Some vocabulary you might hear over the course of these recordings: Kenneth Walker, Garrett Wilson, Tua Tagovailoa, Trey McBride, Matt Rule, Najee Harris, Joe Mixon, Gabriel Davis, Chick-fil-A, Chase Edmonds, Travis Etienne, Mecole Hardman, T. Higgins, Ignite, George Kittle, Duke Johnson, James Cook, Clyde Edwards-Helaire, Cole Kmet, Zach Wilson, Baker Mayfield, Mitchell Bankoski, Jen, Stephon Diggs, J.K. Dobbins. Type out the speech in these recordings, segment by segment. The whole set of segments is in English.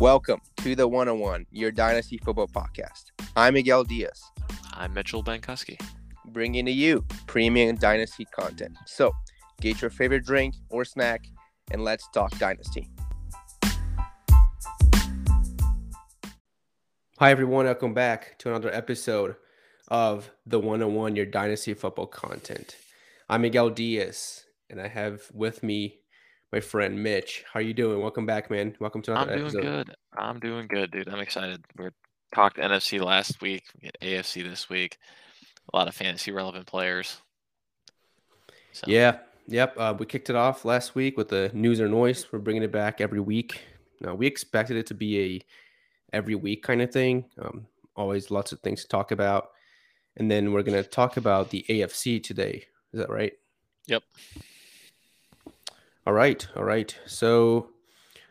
Welcome to the 101, your Dynasty Football Podcast. I'm Miguel Diaz. I'm Mitchell Bankoski. Bringing to you premium Dynasty content. So, get your favorite drink or snack, and let's talk Dynasty. Hi, everyone. Welcome back to another episode of the 101, your Dynasty Football content. I'm Miguel Diaz, and I have with me my friend Mitch. How are you doing? Welcome back, man. Welcome to another episode. I'm doing good, dude. I'm excited. We talked NFC last week. We get AFC this week. A lot of fantasy relevant players. So. Yeah. Yep. We kicked it off last week with the news or noise. We're bringing it back every week. Now, we expected it to be a every week kind of thing. Always lots of things to talk about. And then we're going to talk about the AFC today. Is that right? Yep. All right. So,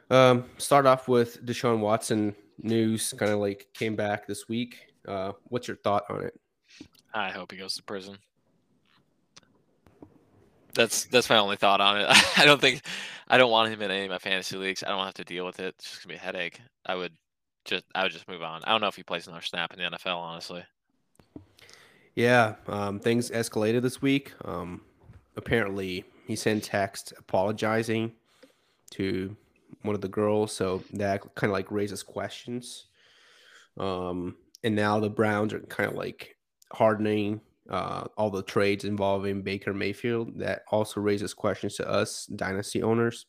start off with Deshaun Watson news, kind of like came back this week. What's your thought on it? I hope he goes to prison. That's my only thought on it. I don't want him in any of my fantasy leagues. I don't want to have to deal with it. It's just gonna be a headache. I would just move on. I don't know if he plays another snap in the NFL, honestly. Yeah, things escalated this week. Apparently. He sent text apologizing to one of the girls, so that kind of like raises questions. And now the Browns are kind of like hardening all the trades involving Baker Mayfield. That also raises questions to us dynasty owners.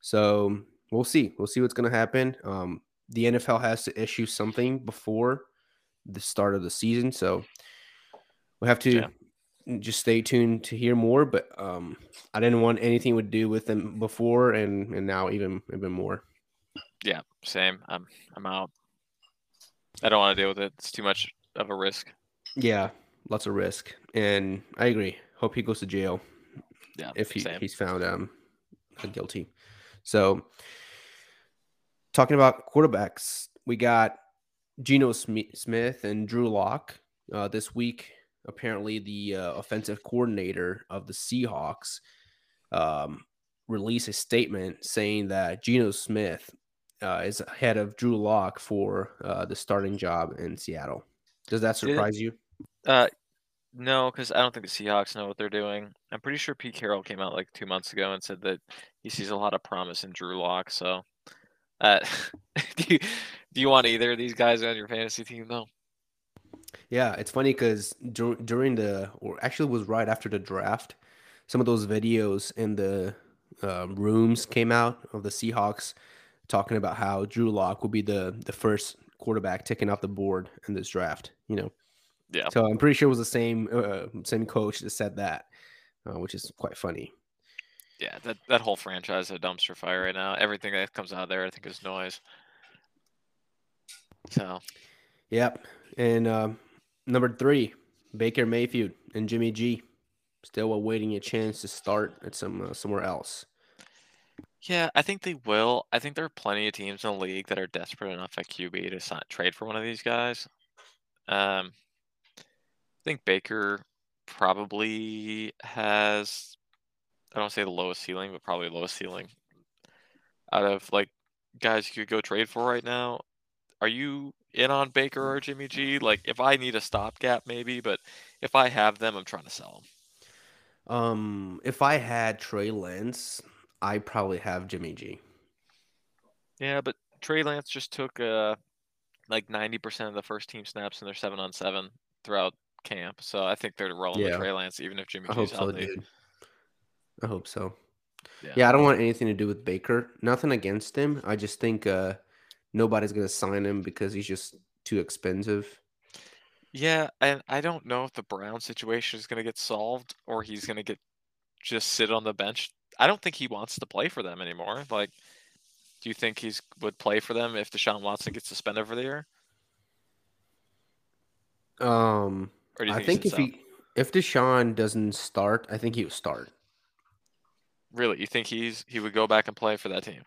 So we'll see. We'll see what's going to happen. The NFL has to issue something before the start of the season, so we'll have to. Yeah. Just stay tuned to hear more, but I didn't want anything to do with them before, and now even more. Yeah, same. I'm out. I don't want to deal with it. It's too much of a risk. Yeah, lots of risk, and I agree. Hope he goes to jail. Yeah, if he's found guilty. So, talking about quarterbacks, we got Geno Smith and Drew Locke this week. Apparently, the offensive coordinator of the Seahawks released a statement saying that Geno Smith is ahead of Drew Locke for the starting job in Seattle. Does that surprise you? No, because I don't think the Seahawks know what they're doing. I'm pretty sure Pete Carroll came out like 2 months ago and said that he sees a lot of promise in Drew Locke. So, do you want either of these guys on your fantasy team, though? Yeah, it's funny because during, or actually it was right after the draft, some of those videos in the rooms came out of the Seahawks talking about how Drew Locke will be the first quarterback taken off the board in this draft, you know? Yeah. So I'm pretty sure it was the same coach that said that, which is quite funny. Yeah, that whole franchise is a dumpster fire right now. Everything that comes out of there, I think, is noise. So. Yep. And number 3, Baker Mayfield and Jimmy G, still awaiting a chance to start at somewhere else. Yeah, I think they will. I think there are plenty of teams in the league that are desperate enough at QB to trade for one of these guys. I think Baker probably has, I don't want to say the lowest ceiling, but probably lowest ceiling out of like guys you could go trade for right now. Are you in on Baker or Jimmy G? Like, if I need a stopgap, maybe, but if I have them, I'm trying to sell them. If I had Trey Lance, I probably have Jimmy G. Yeah, but Trey Lance just took like 90% of the first team snaps in their 7-on-7 throughout camp, so I think they're rolling with Trey Lance, even if Jimmy G's healthy. I hope so. Yeah, I don't want anything to do with Baker. Nothing against him. I just think nobody's going to sign him because he's just too expensive. Yeah, and I don't know if the Brown situation is going to get solved or he's going to just sit on the bench. I don't think he wants to play for them anymore. Like, do you think he would play for them if Deshaun Watson gets suspended for the year? I think if Deshaun doesn't start, I think he would start. Really? You think he would go back and play for that team?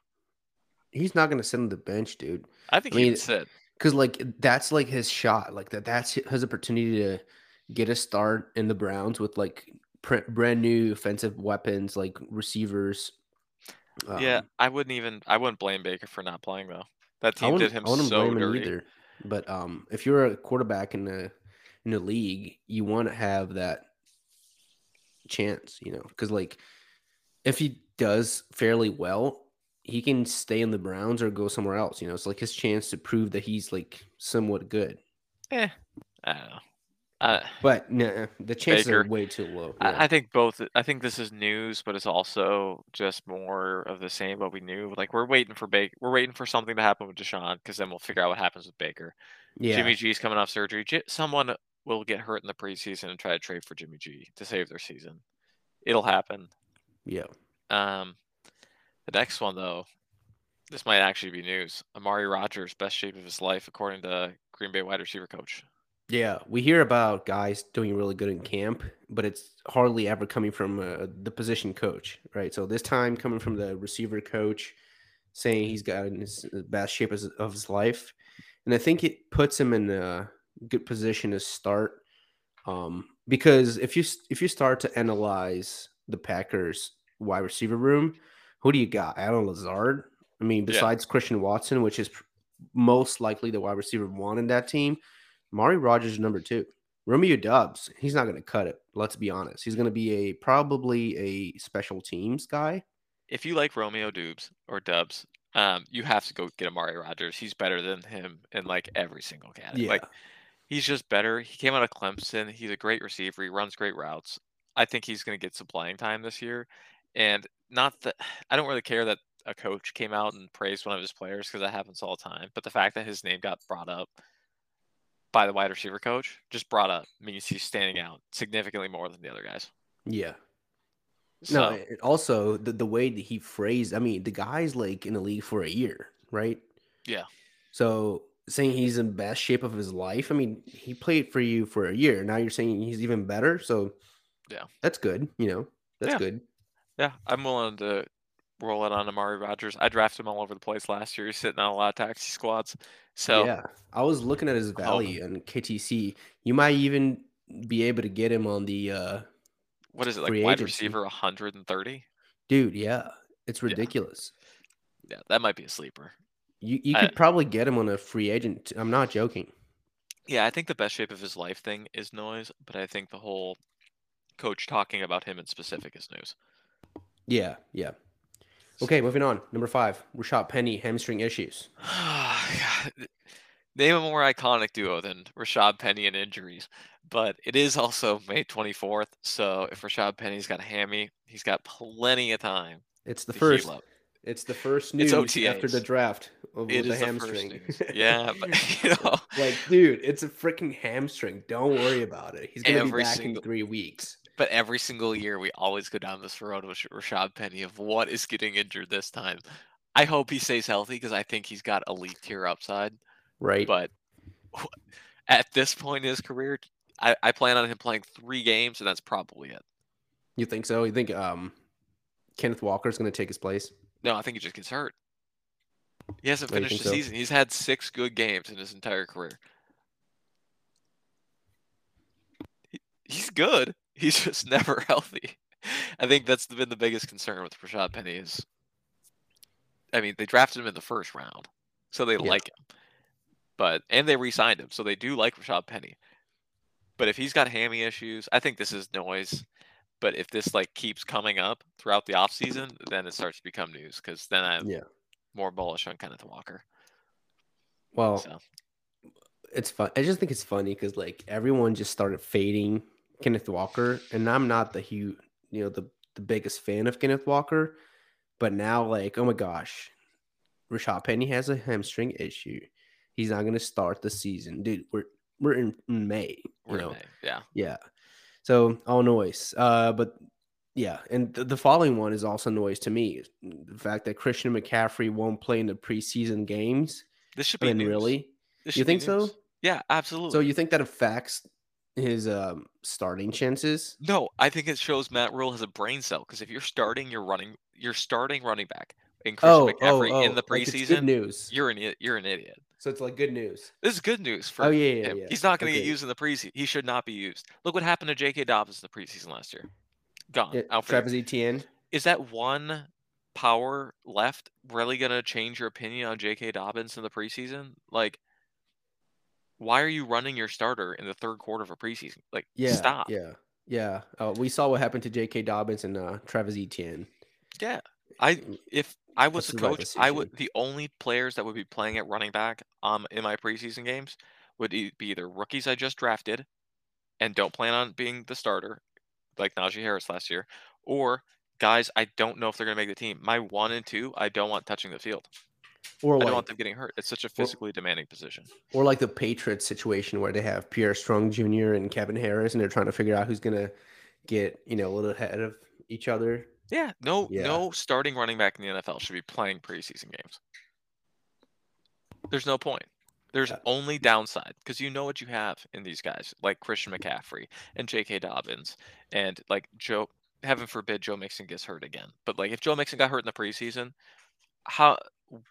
He's not going to sit on the bench, dude. I mean, he would sit. Because, like, that's, like, his shot. Like, that's his opportunity to get a start in the Browns with, like, brand new offensive weapons, like receivers. I wouldn't blame Baker for not playing, though. That team did him so dirty. Either. But if you're a quarterback in the league, you want to have that chance, you know, because like if he does fairly well, he can stay in the Browns or go somewhere else. You know, it's like his chance to prove that he's like somewhat good. Yeah, I don't know. But no, the chances are way too low. Yeah. I think both. I think this is news, but it's also just more of the same. What we knew, like we're waiting for Baker. We're waiting for something to happen with Deshaun, because then we'll figure out what happens with Baker. Yeah. Jimmy G's coming off surgery. Someone will get hurt in the preseason and try to trade for Jimmy G to save their season. It'll happen. Yeah. The next one though, this might actually be news. Amari Rodgers, best shape of his life according to Green Bay wide receiver coach. Yeah, we hear about guys doing really good in camp, but it's hardly ever coming from the position coach, right? So this time coming from the receiver coach saying he's got in his best shape of his life. And I think it puts him in a good position to start because if you start to analyze the Packers wide receiver room, who do you got? Alan Lazard? I mean, besides Christian Watson, which is most likely the wide receiver one in that team, Amari Rodgers, number two. Romeo Dubs, he's not going to cut it. Let's be honest. He's going to be probably a special teams guy. If you like Romeo Dubs, you have to go get Amari Rodgers. He's better than him in like every single category. Yeah. Like he's just better. He came out of Clemson. He's a great receiver. He runs great routes. I think he's going to get some playing time this year. And not that I don't really care that a coach came out and praised one of his players, because that happens all the time. But the fact that his name got brought up by the wide receiver coach means he's standing out significantly more than the other guys. Yeah. So, no, it also the way that he phrased, I mean, the guy's like in the league for a year, right? Yeah. So saying he's in best shape of his life, I mean, he played for you for a year. Now you're saying he's even better. So yeah, that's good. You know, that's good. Yeah. I'm willing to roll it on Amari Rodgers. I drafted him all over the place last year. He's sitting on a lot of taxi squads. So yeah, I was looking at his value on KTC. You might even be able to get him on the what is it, like wide receiver 130? Dude, yeah, it's ridiculous. Yeah, that might be a sleeper. You could probably get him on a free agent. I'm not joking. Yeah, I think the best shape of his life thing is noise, but I think the whole coach talking about him in specific is news. Yeah, yeah. Okay, moving on. Number 5, Rashaad Penny, hamstring issues. Name a more iconic duo than Rashaad Penny and injuries, but it is also May 24th, so if Rashaad Penny's got a hammy, he's got plenty of time. It's the first news after the draft of the hamstring. Yeah, but you know, like dude, it's a freaking hamstring. Don't worry about it. He's going to be back in 3 weeks. But every single year, we always go down this road with Rashaad Penny of what is getting injured this time. I hope he stays healthy, because I think he's got elite tier upside. Right. But at this point in his career, I plan on him playing 3 games, and that's probably it. You think so? You think Kenneth Walker is going to take his place? No, I think he just gets hurt. He hasn't finished the season. He's had 6 good games in his entire career. He's good. He's just never healthy. I think that's been the biggest concern with Rashaad Penny is, I mean, they drafted him in the first round, so they like him, and they re-signed him, so they do like Rashaad Penny. But if he's got hammy issues, I think this is noise. But if this like keeps coming up throughout the offseason, then it starts to become news, because then I'm more bullish on Kenneth Walker. Well, it's fun. I just think it's funny because like everyone just started fading Kenneth Walker, and I'm not the huge, you know, the biggest fan of Kenneth Walker, but now like, oh my gosh, Rashaad Penny has a hamstring issue. He's not going to start the season, dude. We're in May. Yeah. So all noise, but yeah, and the following one is also noise to me. The fact that Christian McCaffrey won't play in the preseason games. This should be news. Really. You think so? Yeah, absolutely. So you think that affects his starting chances? No, I think it shows Matt Rule has a brain cell, because if you're starting, you're starting running back and Christian McCaffrey in the preseason, like good news. You're an idiot. So it's like good news. This is good news for him. Yeah. He's not going to get used in the preseason. He should not be used. Look what happened to J.K. Dobbins in the preseason last year. Gone. Travis Etienne. Is that one power left really going to change your opinion on J.K. Dobbins in the preseason? Like, why are you running your starter in the third quarter of a preseason? Like, stop. Yeah. We saw what happened to J.K. Dobbins and Travis Etienne. Yeah. If I was the coach, I would. The only players that would be playing at running back in my preseason games would be either rookies I just drafted and don't plan on being the starter, like Najee Harris last year, or guys I don't know if they're going to make the team. My 1 and 2, I don't want touching the field. Or I don't want them getting hurt. It's such a physically demanding position. Or like the Patriots situation where they have Pierre Strong Jr. and Kevin Harris, and they're trying to figure out who's going to get, a little ahead of each other. Yeah, no starting running back in the NFL should be playing preseason games. There's no point. There's only downside, because you know what you have in these guys, like Christian McCaffrey and J.K. Dobbins, and like Joe, heaven forbid Joe Mixon gets hurt again. But like if Joe Mixon got hurt in the preseason,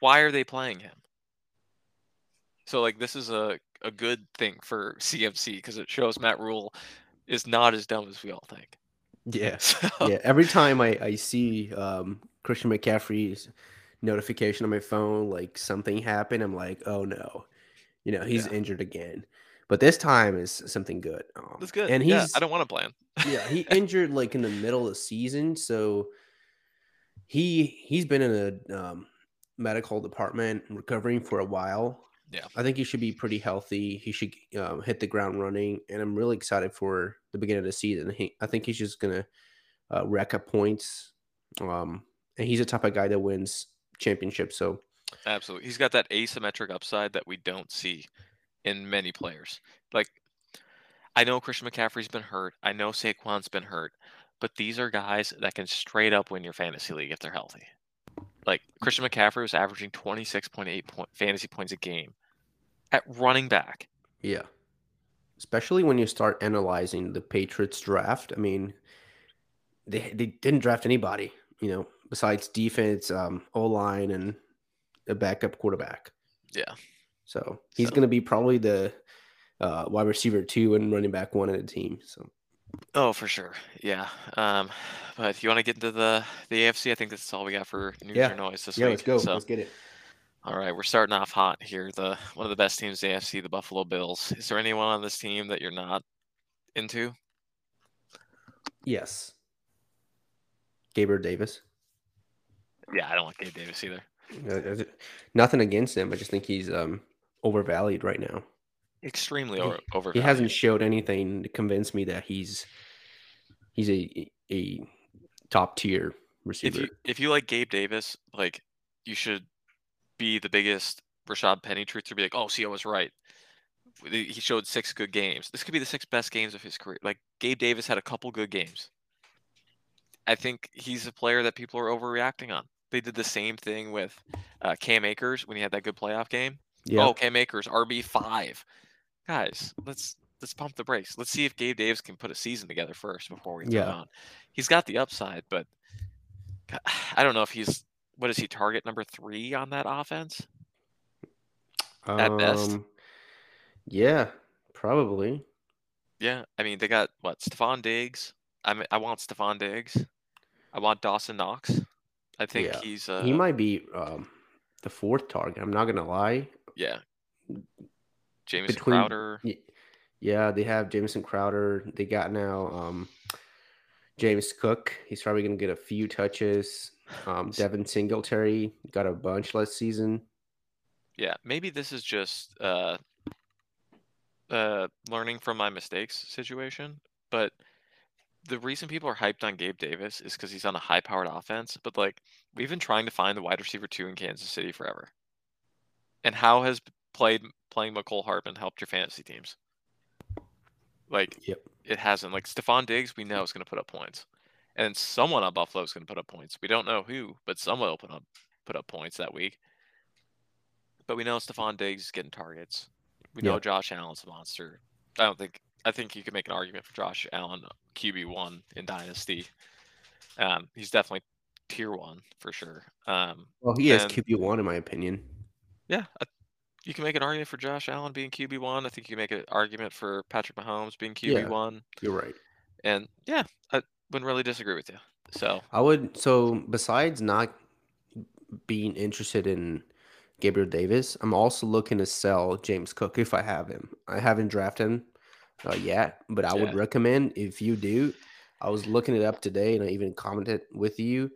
why are they playing him? So like this is a good thing for CMC, because it shows Matt Rule is not as dumb as we all think. Yeah. So. Yeah. Every time I see Christian McCaffrey's notification on my phone, like something happened, I'm like, oh no, he's injured again. But this time is something good. That's good. And I don't want to play him. Yeah. He injured like in the middle of the season. So he's been in a medical department recovering for a while. Yeah. I think he should be pretty healthy. He should hit the ground running. And I'm really excited for the beginning of the season. I think he's just going to rack up points. And he's the type of guy that wins championships. So absolutely. He's got that asymmetric upside that we don't see in many players. Like, I know Christian McCaffrey's been hurt. I know Saquon's been hurt. But these are guys that can straight up win your fantasy league if they're healthy. Like, Christian McCaffrey was averaging 26.8 fantasy points a game at running back. Yeah. Especially when you start analyzing the Patriots draft. I mean, they didn't draft anybody, besides defense, O-line, and a backup quarterback. Yeah. So he's going to be probably the wide receiver 2 and running back 1 in the team. So. Oh, for sure. Yeah. But if you want to get into the AFC, I think that's all we got for News or Noise this week. Yeah, let's go. So, let's get it. All right. We're starting off hot here. One of the best teams in the AFC, the Buffalo Bills. Is there anyone on this team that you're not into? Yes. Gabriel Davis. Yeah, I don't like Gabe Davis either. Nothing against him. I just think he's overvalued right now. Extremely overvalued. He hasn't showed anything to convince me that he's a top tier receiver. If you like Gabe Davis, like, you should be the biggest Rashaad Penny truther. Be like, oh, see, I was right. He showed 6 good games. This could be the 6 best games of his career. Like, Gabe Davis had a couple good games. I think he's a player that people are overreacting on. They did the same thing with Cam Akers when he had that good playoff game. Yeah. Oh, Cam Akers, RB5. Guys, let's pump the brakes. Let's see if Gabe Davis can put a season together first before we throw it on. He's got the upside, but I don't know if he's – what is he, target number 3 on that offense? At best? Yeah, probably. Yeah, I mean, they got, what, Stephon Diggs? I want Stephon Diggs. I want Dawson Knox. I think he's – he might be the 4th target. I'm not going to lie. Yeah. Crowder. Yeah, they have Jamison Crowder. They got now James Cook. He's probably going to get a few touches. Devin Singletary got a bunch last season. Yeah, maybe this is just learning from my mistakes situation. But the reason people are hyped on Gabe Davis is because he's on a high-powered offense. But, like, we've been trying to find the wide receiver 2 in Kansas City forever. And how has playing Mecole Hardman helped your fantasy teams? Like, it hasn't. Like, Stephon Diggs, we know is going to put up points. And someone on Buffalo is going to put up points. We don't know who, but someone will put up points that week. But we know Stephon Diggs is getting targets. We know Josh Allen's a monster. I think you could make an argument for Josh Allen, QB1 in Dynasty. He's definitely tier 1 for sure. Well, he is QB1 in my opinion. Yeah, you can make an argument for Josh Allen being QB1. I think you can make an argument for Patrick Mahomes being QB1. Yeah, you're right. And, I wouldn't really disagree with you. So besides not being interested in Gabriel Davis. I'm also looking to sell James Cook if I have him. I haven't drafted him yet, but I would recommend if you do. I was looking it up today, and I even commented with you.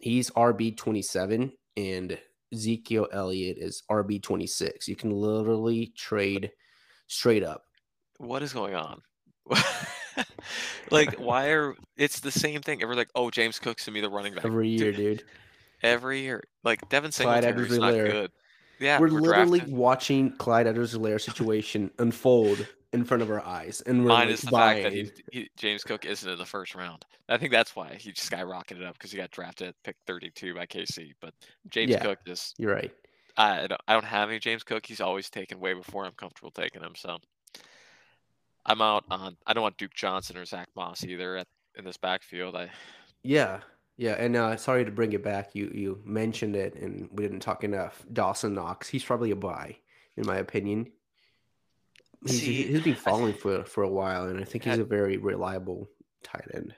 He's RB27, and Ezekiel Elliott is RB26. You can literally trade straight up. What is going on? Like, why are it's the same thing? Everyone's like, oh, James Cook's to be the running back every year, dude. Every year, like Devin Singletary's not good. Yeah, we're literally watching Clyde Edwards-Helaire situation unfold in front of our eyes, and we're minus the fact that he, James Cook isn't in the first round. I think that's why he just skyrocketed up because he got drafted at pick 32 by KC. But James Cook is. You're right. I don't have any James Cook. He's always taken way before I'm comfortable taking him. So I'm out on. I don't want Duke Johnson or Zach Moss either in this backfield. Yeah, and sorry to bring it back. You mentioned it, and we didn't talk enough. Dawson Knox, he's probably a buy, in my opinion. He's been falling for a while, and I think he's a very reliable tight end.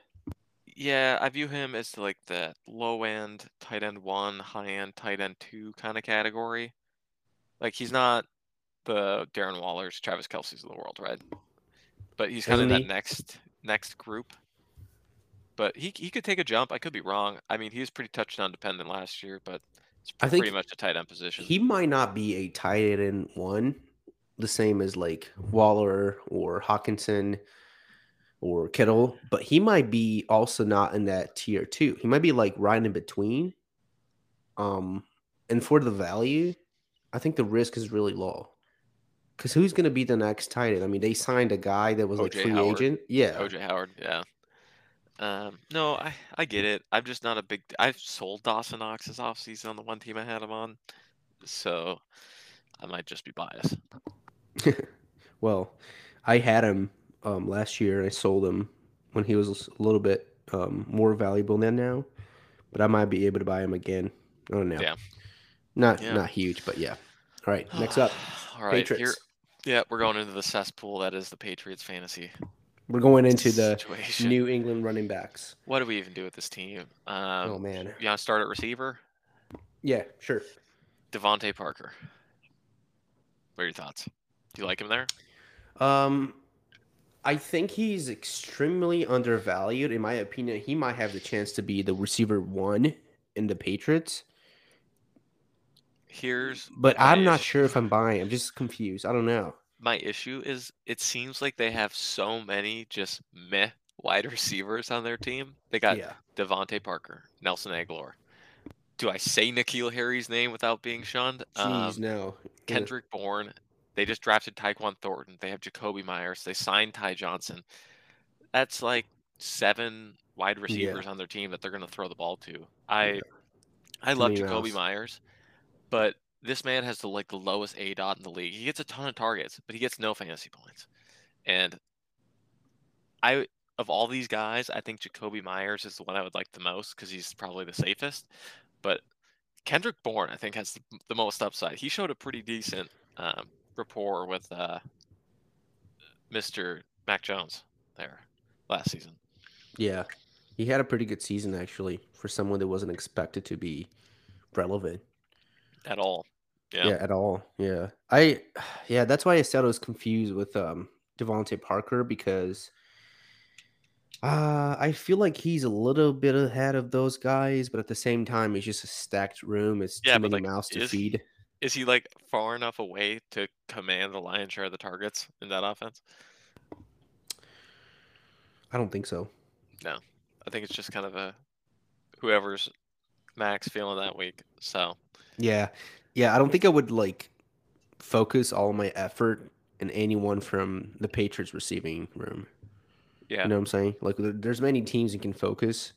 Yeah, I view him as like the low-end tight end 1, high-end tight end 2 kind of category. Like, he's not the Darren Wallers, Travis Kelce's of the world, right? But he's kind of that next group. But he could take a jump. I could be wrong. I mean, he was pretty touchdown dependent last year, but it's pretty much a tight end position. He might not be a tight end 1, the same as like Waller or Hawkinson or Kittle, but he might be also not in that tier 2. He might be like right in between. And for the value, I think the risk is really low. Because who's going to be the next tight end? I mean, they signed a guy that was like free agent. Yeah, OJ Howard. Yeah. No, I get it. I'm just not a big. I've sold Dawson Knox this offseason on the one team I had him on, so I might just be biased. Well, I had him last year. I sold him when he was a little bit more valuable than now, but I might be able to buy him again. I don't know. Yeah. Not huge, but yeah. All right, next up. All right, Patriots. Yeah, we're going into the cesspool that is the Patriots fantasy. We're going into the situation. New England running backs. What do we even do with this team? Oh, man. You want to start at receiver? Yeah, sure. DeVante Parker. What are your thoughts? Do you like him there? I think he's extremely undervalued. In my opinion, he might have the chance to be the receiver 1 in the Patriots. But I'm not sure if I'm buying. I'm just confused. I don't know. My issue is it seems like they have so many just meh wide receivers on their team. They got DeVante Parker, Nelson Aguilar. Do I say N'Keal Harry's name without being shunned? Jeez, no. Kendrick Bourne. They just drafted Tyquan Thornton. They have Jacoby Myers. They signed Ty Johnson. That's like 7 wide receivers on their team that they're going to throw the ball to. I love Jacoby Myers, but this man has the lowest ADOT in the league. He gets a ton of targets, but he gets no fantasy points. And of all these guys, I think Jacoby Myers is the one I would like the most because he's probably the safest. But Kendrick Bourne, I think, has the most upside. He showed a pretty decent rapport with Mr. Mac Jones there last season. Yeah, he had a pretty good season, actually, for someone that wasn't expected to be relevant. At all. Yeah, at all. Yeah. That's why I said I was confused with DeVante Parker because I feel like he's a little bit ahead of those guys, but at the same time, it's just a stacked room. It's too many mouths to feed. Is he like far enough away to command the lion's share of the targets in that offense? I don't think so. No. I think it's just kind of whoever's max feeling that week. So I don't think I would focus all my effort in anyone from the Patriots receiving room. Yeah, you know what I'm saying? Like, there's many teams you can focus.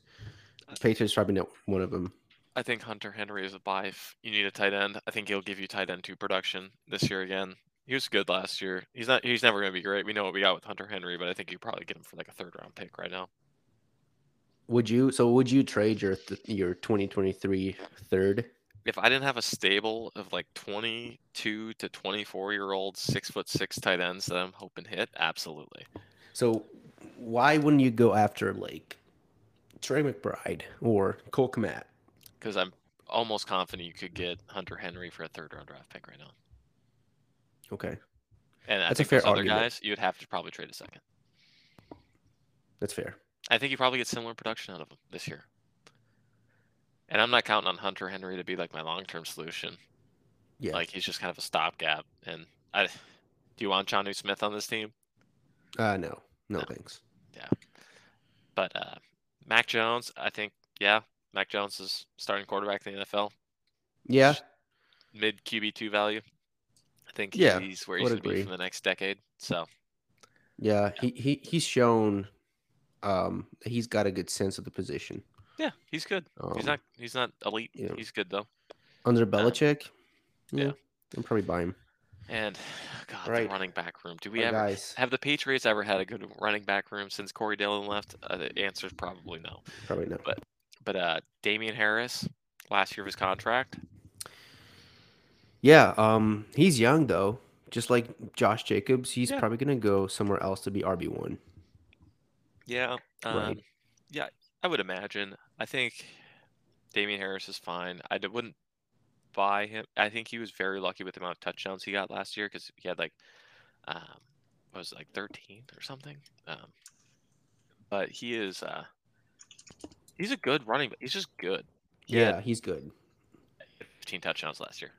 Patriots probably not one of them. I think Hunter Henry is a buy if you need a tight end. I think he'll give you tight end 2 production this year again. He was good last year. He's never going to be great. We know what we got with Hunter Henry, but I think you probably get him for like a 3rd round pick right now. Would you trade your 2023 3rd? If I didn't have a stable of like 22 to 24-year-old 6'6" tight ends that I'm hoping hit, absolutely. So why wouldn't you go after Trey McBride or Cole Kmet? Because I'm almost confident you could get Hunter Henry for a third-round draft pick right now. Okay. And I think those other guys, you'd have to probably trade a second. That's fair. I think you probably get similar production out of them this year. And I'm not counting on Hunter Henry to be like my long-term solution. Yeah. Like, he's just kind of a stopgap. And I, do you want Jonnu Smith on this team? No. No, thanks. Yeah. But Mac Jones, I think, yeah, Mac Jones is starting quarterback in the NFL. Yeah. Mid QB2 value. I think he's where he's going to be for the next decade. So, yeah, he's shown he's got a good sense of the position. Yeah, he's good. He's not elite. Yeah. He's good, though. Under Belichick? Yeah. I'm probably buying him. And, God, right. The running back room. Do we have the Patriots ever had a good running back room since Corey Dillon left? The answer is probably no. Probably not. But Damian Harris, last year of his contract. Yeah, he's young, though. Just like Josh Jacobs, he's probably going to go somewhere else to be RB1. Yeah. Right. Yeah, I would imagine. I think Damian Harris is fine. I wouldn't buy him. I think he was very lucky with the amount of touchdowns he got last year because he had like, 13 or something? But he is, he's a good running back. He's just good. He's good. 15 touchdowns last year,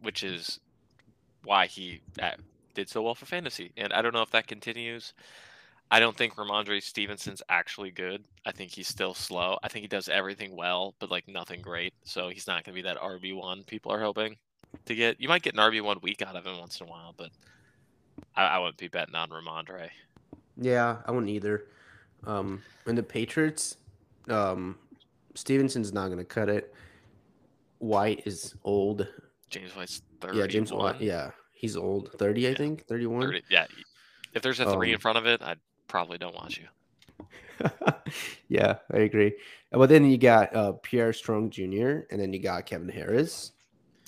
which is why he did so well for fantasy. And I don't know if that continues. I don't think Ramondre Stevenson's actually good. I think he's still slow. I think he does everything well, but like nothing great. So he's not going to be that RB1 people are hoping to get. You might get an RB1 week out of him once in a while, but I wouldn't be betting on Ramondre. Yeah, I wouldn't either. And the Patriots, Stevenson's not going to cut it. White is old. James White's 30. Yeah, James White. Yeah, he's old. 30, I think. 31. 30, yeah. If there's a 3 in front of it, I'd probably don't want you. Yeah, I agree. But then you got Pierre Strong Jr. and then you got Kevin Harris.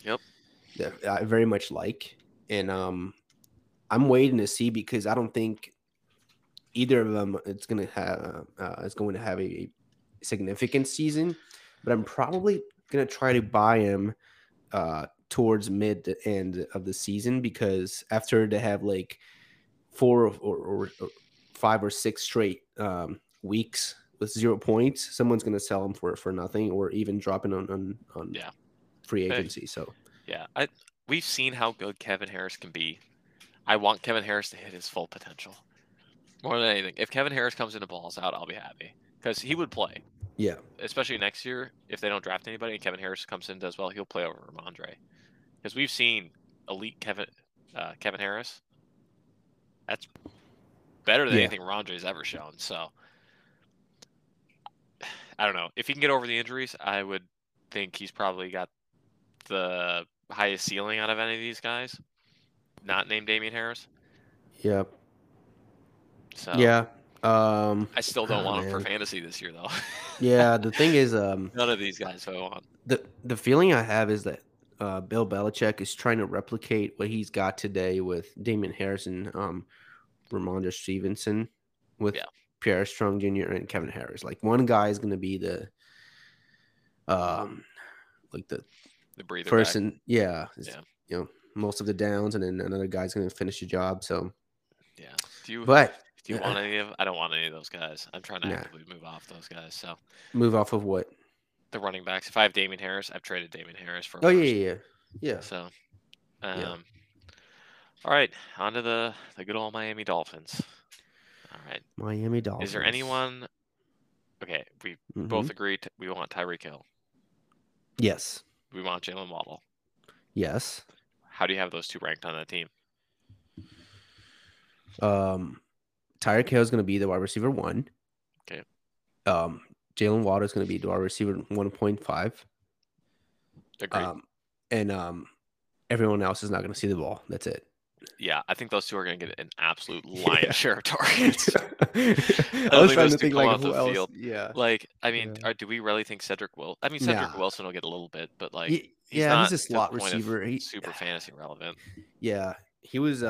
Yep. That I very much like. And I'm waiting to see because I don't think either of them is going to have a significant season. But I'm probably going to try to buy him towards mid to end of the season because after they have like 4 or 5 or 6 straight weeks with 0 points, someone's going to sell him for nothing or even drop him on free agency. So yeah, we've seen how good Kevin Harris can be. I want Kevin Harris to hit his full potential more than anything. If Kevin Harris comes into balls out, I'll be happy because he would play. Yeah, especially next year if they don't draft anybody and Kevin Harris comes in and does well, he'll play over Ramondre because we've seen elite Kevin Harris. That's better than anything Ramondre's ever shown. So, I don't know. If he can get over the injuries, I would think he's probably got the highest ceiling out of any of these guys, not named Damian Harris. Yep. So, yeah. I still don't want him for fantasy this year, though. Yeah, the thing is... none of these guys I want. The feeling I have is that Bill Belichick is trying to replicate what he's got today with Damian Harris and Ramondre Stevenson with Pierre Strong Jr. and Kevin Harris. Like one guy is going to be the breather person. Back. Yeah. You know, most of the downs, and then another guy's going to finish the job. So yeah. Do you want any of? I don't want any of those guys. I'm trying to actively move off those guys. So move off of what? The running backs. If I have Damian Harris, I've traded Damian Harris for. Oh yeah. So, all right, on to the good old Miami Dolphins. All right, Miami Dolphins. Is there anyone? Okay, we both agree we want Tyreek Hill. Yes. We want Jalen Waddle. Yes. How do you have those two ranked on that team? Tyreek Hill is going to be the wide receiver 1. Okay. Jalen Waddle is going to be wide receiver 1.5. Agreed. And everyone else is not going to see the ball. That's it. Yeah, I think those two are going to get an absolute lion's share of targets. I was trying to think like who else. Field. Yeah. Like, I mean, do we really think Cedric will? I mean, Cedric Wilson will get a little bit, but like, he's a slot receiver. He's super fantasy relevant. Yeah, he was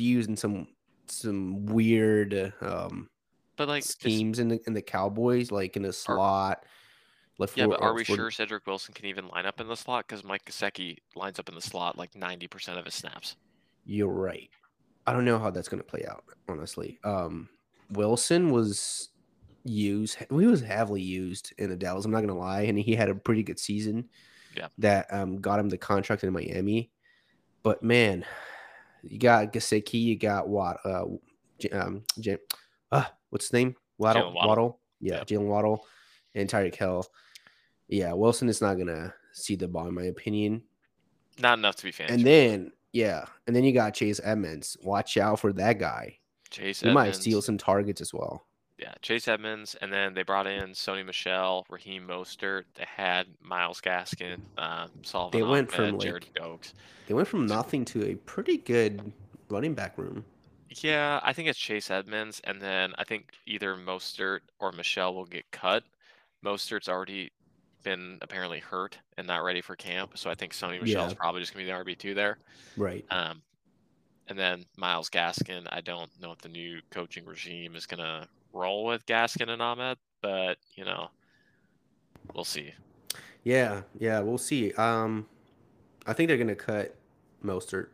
used in some weird. But like schemes in the Cowboys, like in a slot, Yeah, but are we sure Cedric Wilson can even line up in the slot? Because Mike Gesicki lines up in the slot like 90% of his snaps. You're right. I don't know how that's going to play out, honestly. Wilson was used. He was heavily used in the Dallas. I'm not going to lie. And he had a pretty good season that got him the contract in Miami. But, man, you got Gesicki. You got what's his name? Waddle. Yeah, Jalen Waddle. And Tyreek Hill. Yeah, Wilson is not going to see the ball, in my opinion. Not enough to be fancy. And then you got Chase Edmonds. Watch out for that guy. He might steal some targets as well. Yeah, Chase Edmonds. And then they brought in Sony Michel, Raheem Mostert. They had Myles Gaskin, Solomon. Jared Stokes. They went from nothing to a pretty good running back room. Yeah, I think it's Chase Edmonds. And then I think either Mostert or Michel will get cut. Mostert's already been apparently hurt and not ready for camp, so I think Sony Michel's probably just going to be the RB2 there. Right. And then Myles Gaskin, I don't know if the new coaching regime is going to roll with Gaskin and Ahmed, but, you know, we'll see. Yeah, we'll see. I think they're going to cut Mostert.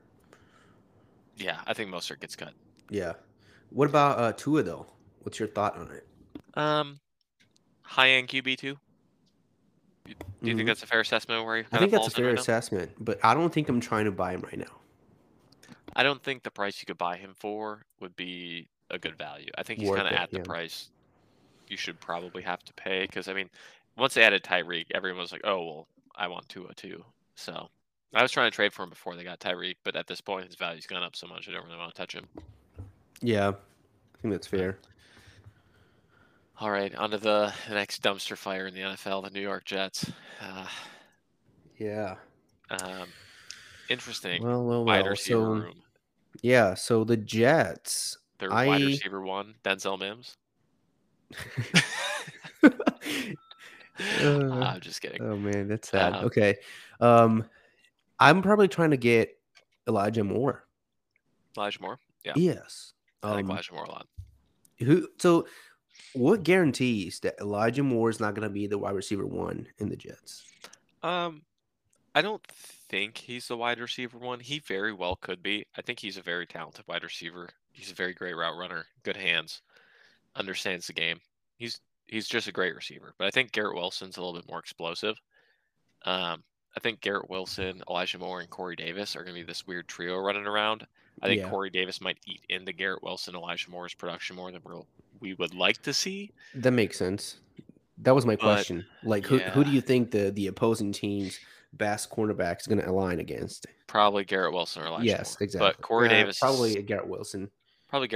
Yeah, I think Mostert gets cut. Yeah. What about Tua, though? What's your thought on it? High-end QB2? Do you think that's a fair assessment? I think that's a fair assessment, but I don't think I'm trying to buy him right now. I don't think the price you could buy him for would be a good value. I think he's kind of at the price you should probably have to pay because, I mean, once they added Tyreek, everyone was like, oh, well, I want Tua too. So I was trying to trade for him before they got Tyreek, but at this point, his value's gone up so much I don't really want to touch him. Yeah, I think that's fair. All right, on to the next dumpster fire in the NFL, the New York Jets. Interesting. Well, wide receiver room. Yeah, so the Jets. Their wide receiver one, Denzel Mims. I'm just kidding. Oh, man, that's sad. Okay. I'm probably trying to get Elijah Moore. Elijah Moore? Yeah. Yes. I like Elijah Moore a lot. What guarantees that Elijah Moore is not going to be the wide receiver one in the Jets? I don't think he's the wide receiver one. He very well could be. I think he's a very talented wide receiver. He's a very great route runner, good hands, understands the game. He's just a great receiver. But I think Garrett Wilson's a little bit more explosive. I think Garrett Wilson, Elijah Moore, and Corey Davis are going to be this weird trio running around. I think Corey Davis might eat into Garrett Wilson, Elijah Moore's production more than we would like to see. That makes sense. That was my question. Like, who do you think the opposing team's best cornerback is going to align against? Probably Garrett Wilson or Elijah Moore. Yes, exactly. But Corey Davis. Probably Garrett Wilson. But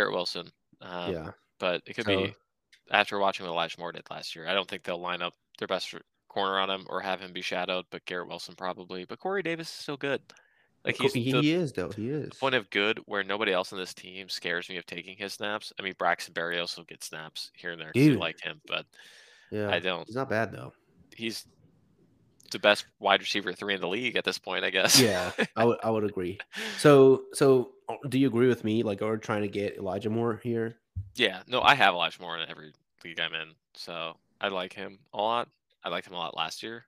it could be after watching what Elijah Moore did last year. I don't think they'll line up their best corner on him or have him be shadowed, but Garrett Wilson probably. But Corey Davis is still good. Like He is. The point of good where nobody else on this team scares me of taking his snaps. I mean, Braxton Berrios will get snaps here and there because you like him, but I don't. He's not bad, though. He's the best wide receiver 3 in the league at this point, I guess. Yeah, I would agree. So do you agree with me? Like, are we trying to get Elijah Moore here? Yeah. No, I have Elijah Moore in every league I'm in, so I like him a lot. I liked him a lot last year.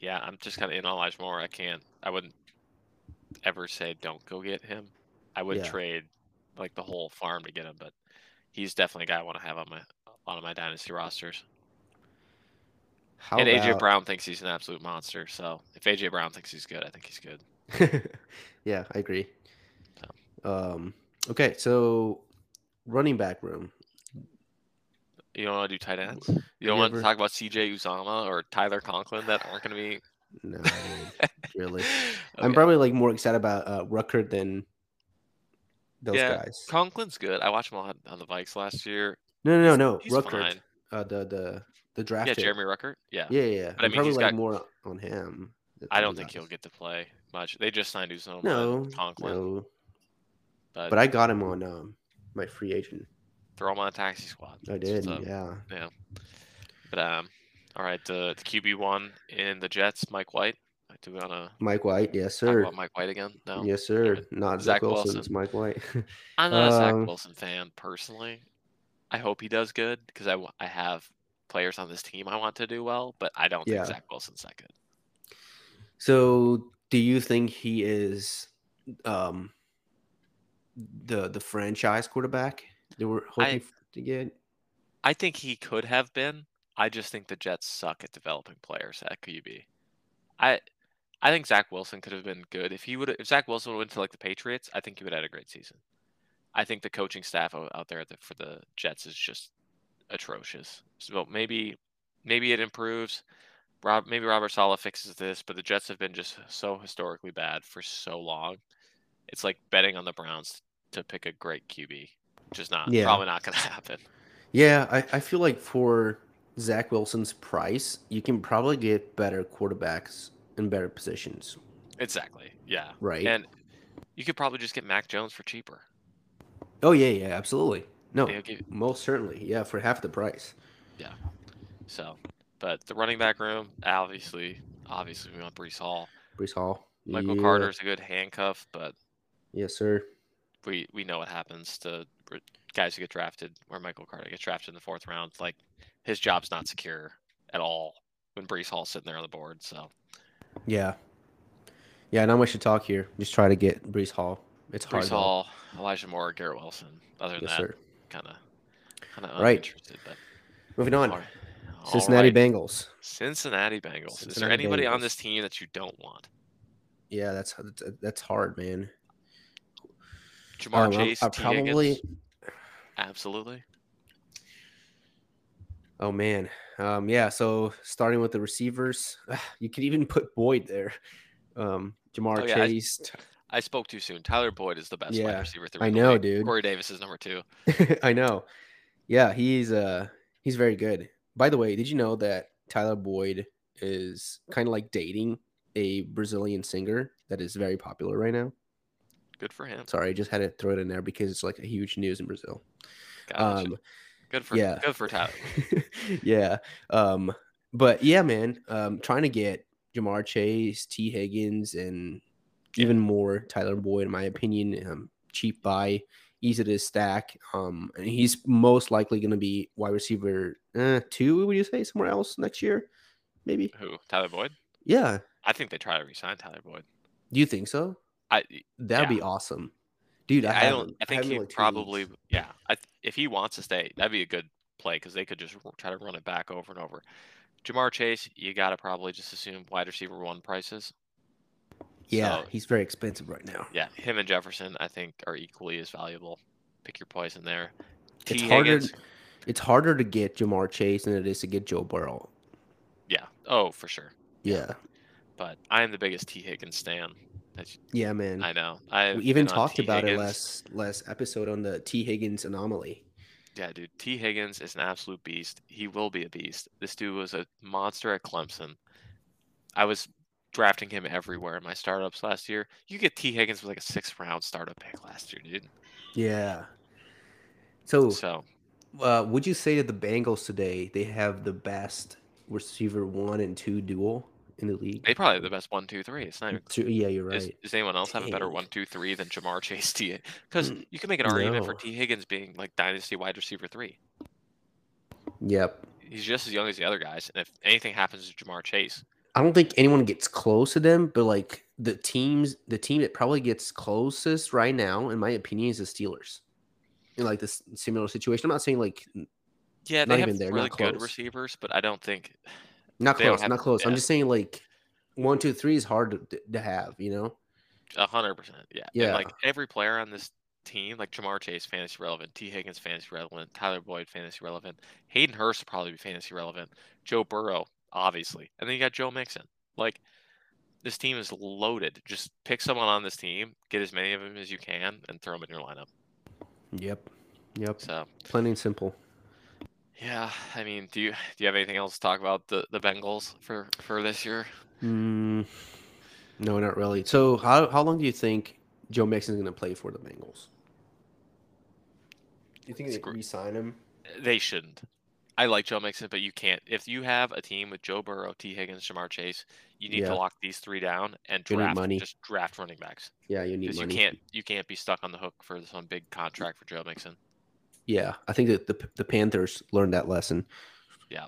Yeah, I'm just kind of in on Elijah Moore. I wouldn't ever say don't go get him. I would trade like the whole farm to get him, but he's definitely a guy I want to have on one of my dynasty rosters. AJ Brown thinks he's an absolute monster. So if AJ Brown thinks he's good, I think he's good. Yeah, I agree. So. Okay, so running back room. You don't want to do tight ends? You don't want to talk about CJ Uzomah or Tyler Conklin that aren't going to be? No, really. Okay. I'm probably like more excited about Rucker than those guys. Conklin's good. I watched him on the Vikes last year. No. Rucker, the draft. Yeah, Jeremy Rucker. Yeah. But I mean, he's probably got more on him. I don't think he'll get to play much. They just signed Uzomah. No, Conklin. No. But I got him on my free agent. Throw him on a taxi squad. I did, yeah. But all right, the QB1 in the Jets, Mike White. Do we want to? Mike White, yes sir. Talk about Mike White again? No. Yes sir. Not Zach Wilson. It's Mike White. I'm not a Zach Wilson fan personally. I hope he does good because I have players on this team I want to do well, but I don't think Zach Wilson's that good. So do you think he is the franchise quarterback they were hoping to get? I think he could have been. I just think the Jets suck at developing players at QB. I think Zach Wilson could have been good. If Zach Wilson went to like the Patriots, I think he would have had a great season. I think the coaching staff out there for the Jets is just atrocious. So maybe it improves. Maybe Robert Saleh fixes this, but the Jets have been just so historically bad for so long. It's like betting on the Browns to pick a great QB. Just probably not going to happen. Yeah, I feel like for Zach Wilson's price, you can probably get better quarterbacks in better positions. Exactly. Yeah. Right. And you could probably just get Mac Jones for cheaper. Oh, yeah, absolutely. No, most certainly. Yeah, for half the price. Yeah. So, but the running back room, obviously we want Breece Hall. Michael Carter's a good handcuff, but... Yes, sir. We know what happens to... guys who get drafted, or Michael Carter gets drafted in the fourth round, like his job's not secure at all when Breece Hall's sitting there on the board. So, yeah, not much to talk here. Just try to get Breece Hall. It's hard. Breece Hall, Elijah Moore, Garrett Wilson. Other than that, kind of uninterested. But moving on, Cincinnati Bengals. Is there anybody on this team that you don't want? Yeah, that's hard, man. Jamar Chase, Higgins. Absolutely. Oh, man. Yeah, so starting with the receivers, you could even put Boyd there. Jamar Chase. I spoke too soon. Tyler Boyd is the best wide receiver. I know, dude. Corey Davis is number 2. I know. Yeah, he's very good. By the way, did you know that Tyler Boyd is kind of like dating a Brazilian singer that is very popular right now? Good for him. Sorry, I just had to throw it in there because it's like a huge news in Brazil. Gotcha. Good for Tyler. Yeah. But yeah, man, trying to get Jamar Chase, T. Higgins, and even more Tyler Boyd, in my opinion, cheap buy, easy to stack. And he's most likely going to be wide receiver 2, would you say, somewhere else next year? Maybe. Who? Tyler Boyd? Yeah. I think they try to re-sign Tyler Boyd. Do you think so? That'd be awesome, dude. If he wants to stay, that'd be a good play because they could just try to run it back over and over. Jamar Chase, you gotta probably just assume wide receiver 1 prices. Yeah, so, he's very expensive right now. Yeah, him and Jefferson, I think, are equally as valuable. Pick your poison there. It's harder to get Jamar Chase than it is to get Joe Burrow. Yeah. Oh, for sure. Yeah. But I am the biggest T. Higgins stan. Yeah, man. I know. We even talked about it last episode on the T. Higgins anomaly. Yeah, dude. T. Higgins is an absolute beast. He will be a beast. This dude was a monster at Clemson. I was drafting him everywhere in my startups last year. You get T. Higgins with like a 6th round startup pick last year, dude. Yeah. So would you say that the Bengals today, they have the best receiver 1 and 2 duel? In the league, they probably have the best 1, 2, 3. It's not even. Yeah, you're right. Does anyone else have a better 1, 2, 3 than Jamar Chase? Because you can make an argument for T. Higgins being like dynasty wide receiver 3. Yep, he's just as young as the other guys, and if anything happens to Jamar Chase, I don't think anyone gets close to them. But like the team that probably gets closest right now, in my opinion, is the Steelers. In like this similar situation, I'm not saying like they have really good receivers, but I don't think. Not close. Yeah. I'm just saying, like, 1, 2, 3 is hard to have, you know? 100%. Yeah. And, like, every player on this team, like Jamar Chase, fantasy relevant. T. Higgins, fantasy relevant. Tyler Boyd, fantasy relevant. Hayden Hurst will probably be fantasy relevant. Joe Burrow, obviously. And then you got Joe Mixon. Like, this team is loaded. Just pick someone on this team, get as many of them as you can, and throw them in your lineup. Yep. So plain and simple. Yeah, I mean, do you have anything else to talk about the Bengals for this year? No, not really. So how long do you think Joe Mixon is going to play for the Bengals? Do you think they re-sign him? They shouldn't. I like Joe Mixon, but you can't. If you have a team with Joe Burrow, T. Higgins, Jamar Chase, you need to lock these 3 down and draft running backs. Yeah, you need money. You can't be stuck on the hook for this one big contract for Joe Mixon. Yeah, I think that the Panthers learned that lesson. Yeah,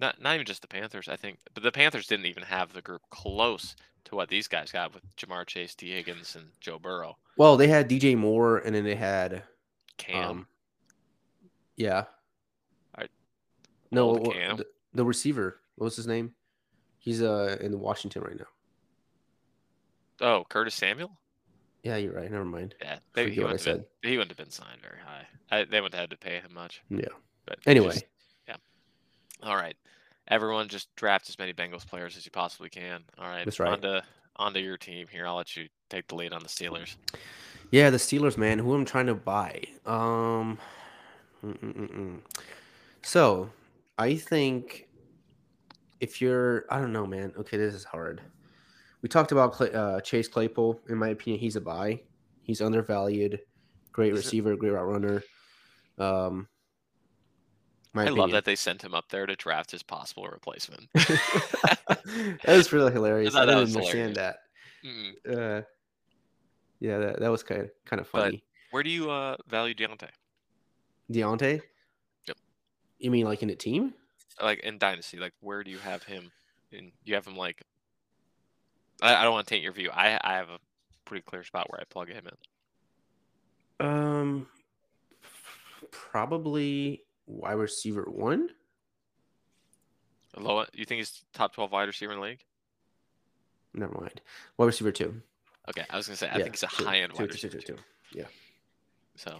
Not even just the Panthers, I think. But the Panthers didn't even have the group close to what these guys got with Jamar Chase, T. Higgins, and Joe Burrow. Well, they had DJ Moore, and then they had Cam. Yeah. No, Cam. The receiver. What was his name? He's in Washington right now. Oh, Curtis Samuel? Yeah, you're right. Never mind. Yeah, he wouldn't have been signed very high. They wouldn't have had to pay him much. Yeah. But anyway. All right. Everyone, just draft as many Bengals players as you possibly can. All right. That's right. On to your team here. I'll let you take the lead on the Steelers. Yeah, the Steelers, man. Who I'm trying to buy. So, I think if you're – I don't know, man. Okay, this is hard. We talked about Chase Claypool. In my opinion, he's a buy. He's undervalued. Great receiver, great route runner. I love that they sent him up there to draft his possible replacement. That was really hilarious. I didn't understand that. Yeah, that was kind of funny. But where do you value Deontay? Deontay? Yep. You mean like in a team? Like in Dynasty. Like where do you have him? And you have him like – I don't want to taint your view. I have a pretty clear spot where I plug him in. Probably – wide receiver 1? Low, you think he's top 12 wide receiver in the league? Never mind. Wide receiver 2. Okay, I was going to say, I think he's a high-end wide receiver 2. Yeah. So,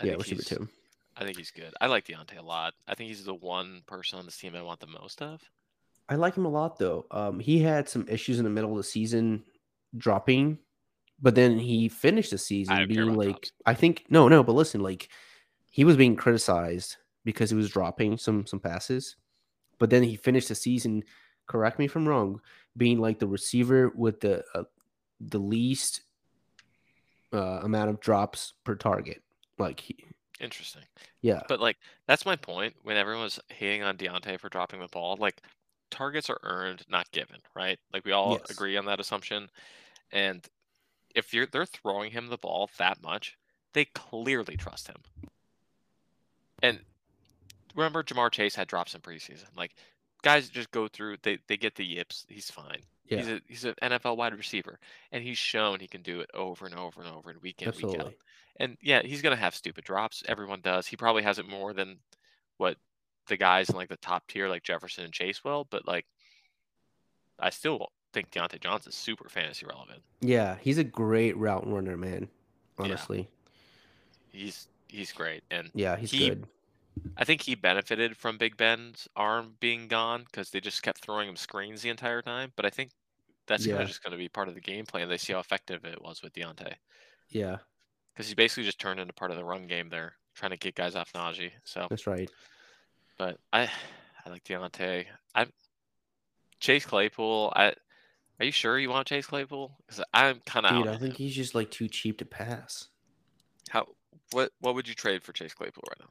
receiver 2. I think he's good. I like Deontay a lot. I think he's the one person on this team I want the most of. I like him a lot, though. He had some issues in the middle of the season dropping, but then he finished the season being like, drops. I think, no, but listen, like, he was being criticized because he was dropping some passes, but then he finished the season, correct me if I'm wrong, being like the receiver with the least amount of drops per target. Like interesting. Yeah. But like that's my point when everyone was hating on Deontay for dropping the ball. Like targets are earned, not given, right? Like we all agree on that assumption. And if they're throwing him the ball that much, they clearly trust him. And remember, Jamar Chase had drops in preseason. Like, guys just go through, they get the yips. He's fine. Yeah. He's an NFL wide receiver. And he's shown he can do it over and over and over and week in, week out. And, yeah, he's going to have stupid drops. Everyone does. He probably has it more than what the guys in, like, the top tier, like Jefferson and Chase will. But, like, I still think Deontay Johnson's super fantasy relevant. Yeah, he's a great route runner, man, honestly. Yeah. He's great, and yeah, he's good. I think he benefited from Big Ben's arm being gone because they just kept throwing him screens the entire time. But I think that's just going to be part of the game plan. They see how effective it was with Deontay. Yeah, because he basically just turned into part of the run game there, trying to get guys off Najee. So that's right. But I like Deontay. Chase Claypool. Are you sure you want Chase Claypool? Because I'm kind of. Dude, I think he's just like too cheap to pass. How? What would you trade for Chase Claypool right now?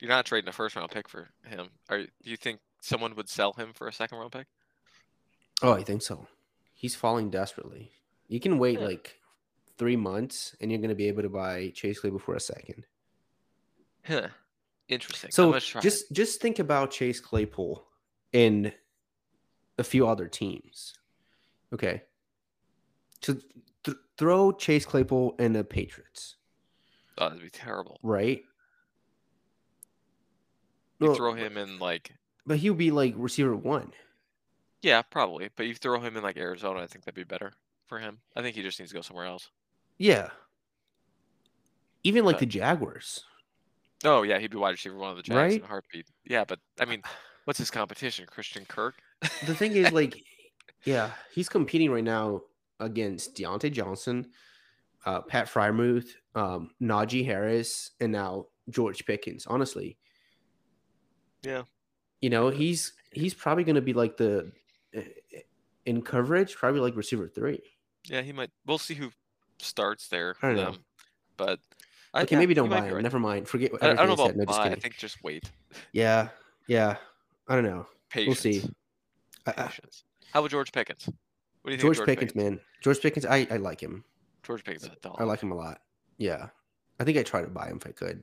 You're not trading a first-round pick for him. Do you think someone would sell him for a second-round pick? Oh, I think so. He's falling desperately. You can wait like 3 months, and you're going to be able to buy Chase Claypool for a second. Huh. Interesting. So just think about Chase Claypool and a few other teams. Okay, to throw Chase Claypool and the Patriots. Oh, that'd be terrible, right? You throw him in like, but he would be like receiver 1. Yeah, probably. But you throw him in like Arizona, I think that'd be better for him. I think he just needs to go somewhere else. Yeah. Even like the Jaguars. Oh yeah, he'd be wide receiver 1 of the Jags in a heartbeat. Yeah, but I mean, what's his competition? Christian Kirk. The thing is, like. Yeah, he's competing right now against Deontay Johnson, Pat Freiermuth, Najee Harris, and now George Pickens, honestly. Yeah. You know, he's probably going to be like in coverage, probably like receiver 3. Yeah, he might. We'll see who starts there. I don't know. But okay, maybe don't buy him. Right. Never mind. Forget what I don't know about buy. I think just wait. Yeah, yeah. I don't know. Patience. We'll see. Patience. How about George Pickens? What do you think? George Pickens, man. George Pickens, I like him. George Pickens, I like him a lot. Yeah. I think I'd try to buy him if I could.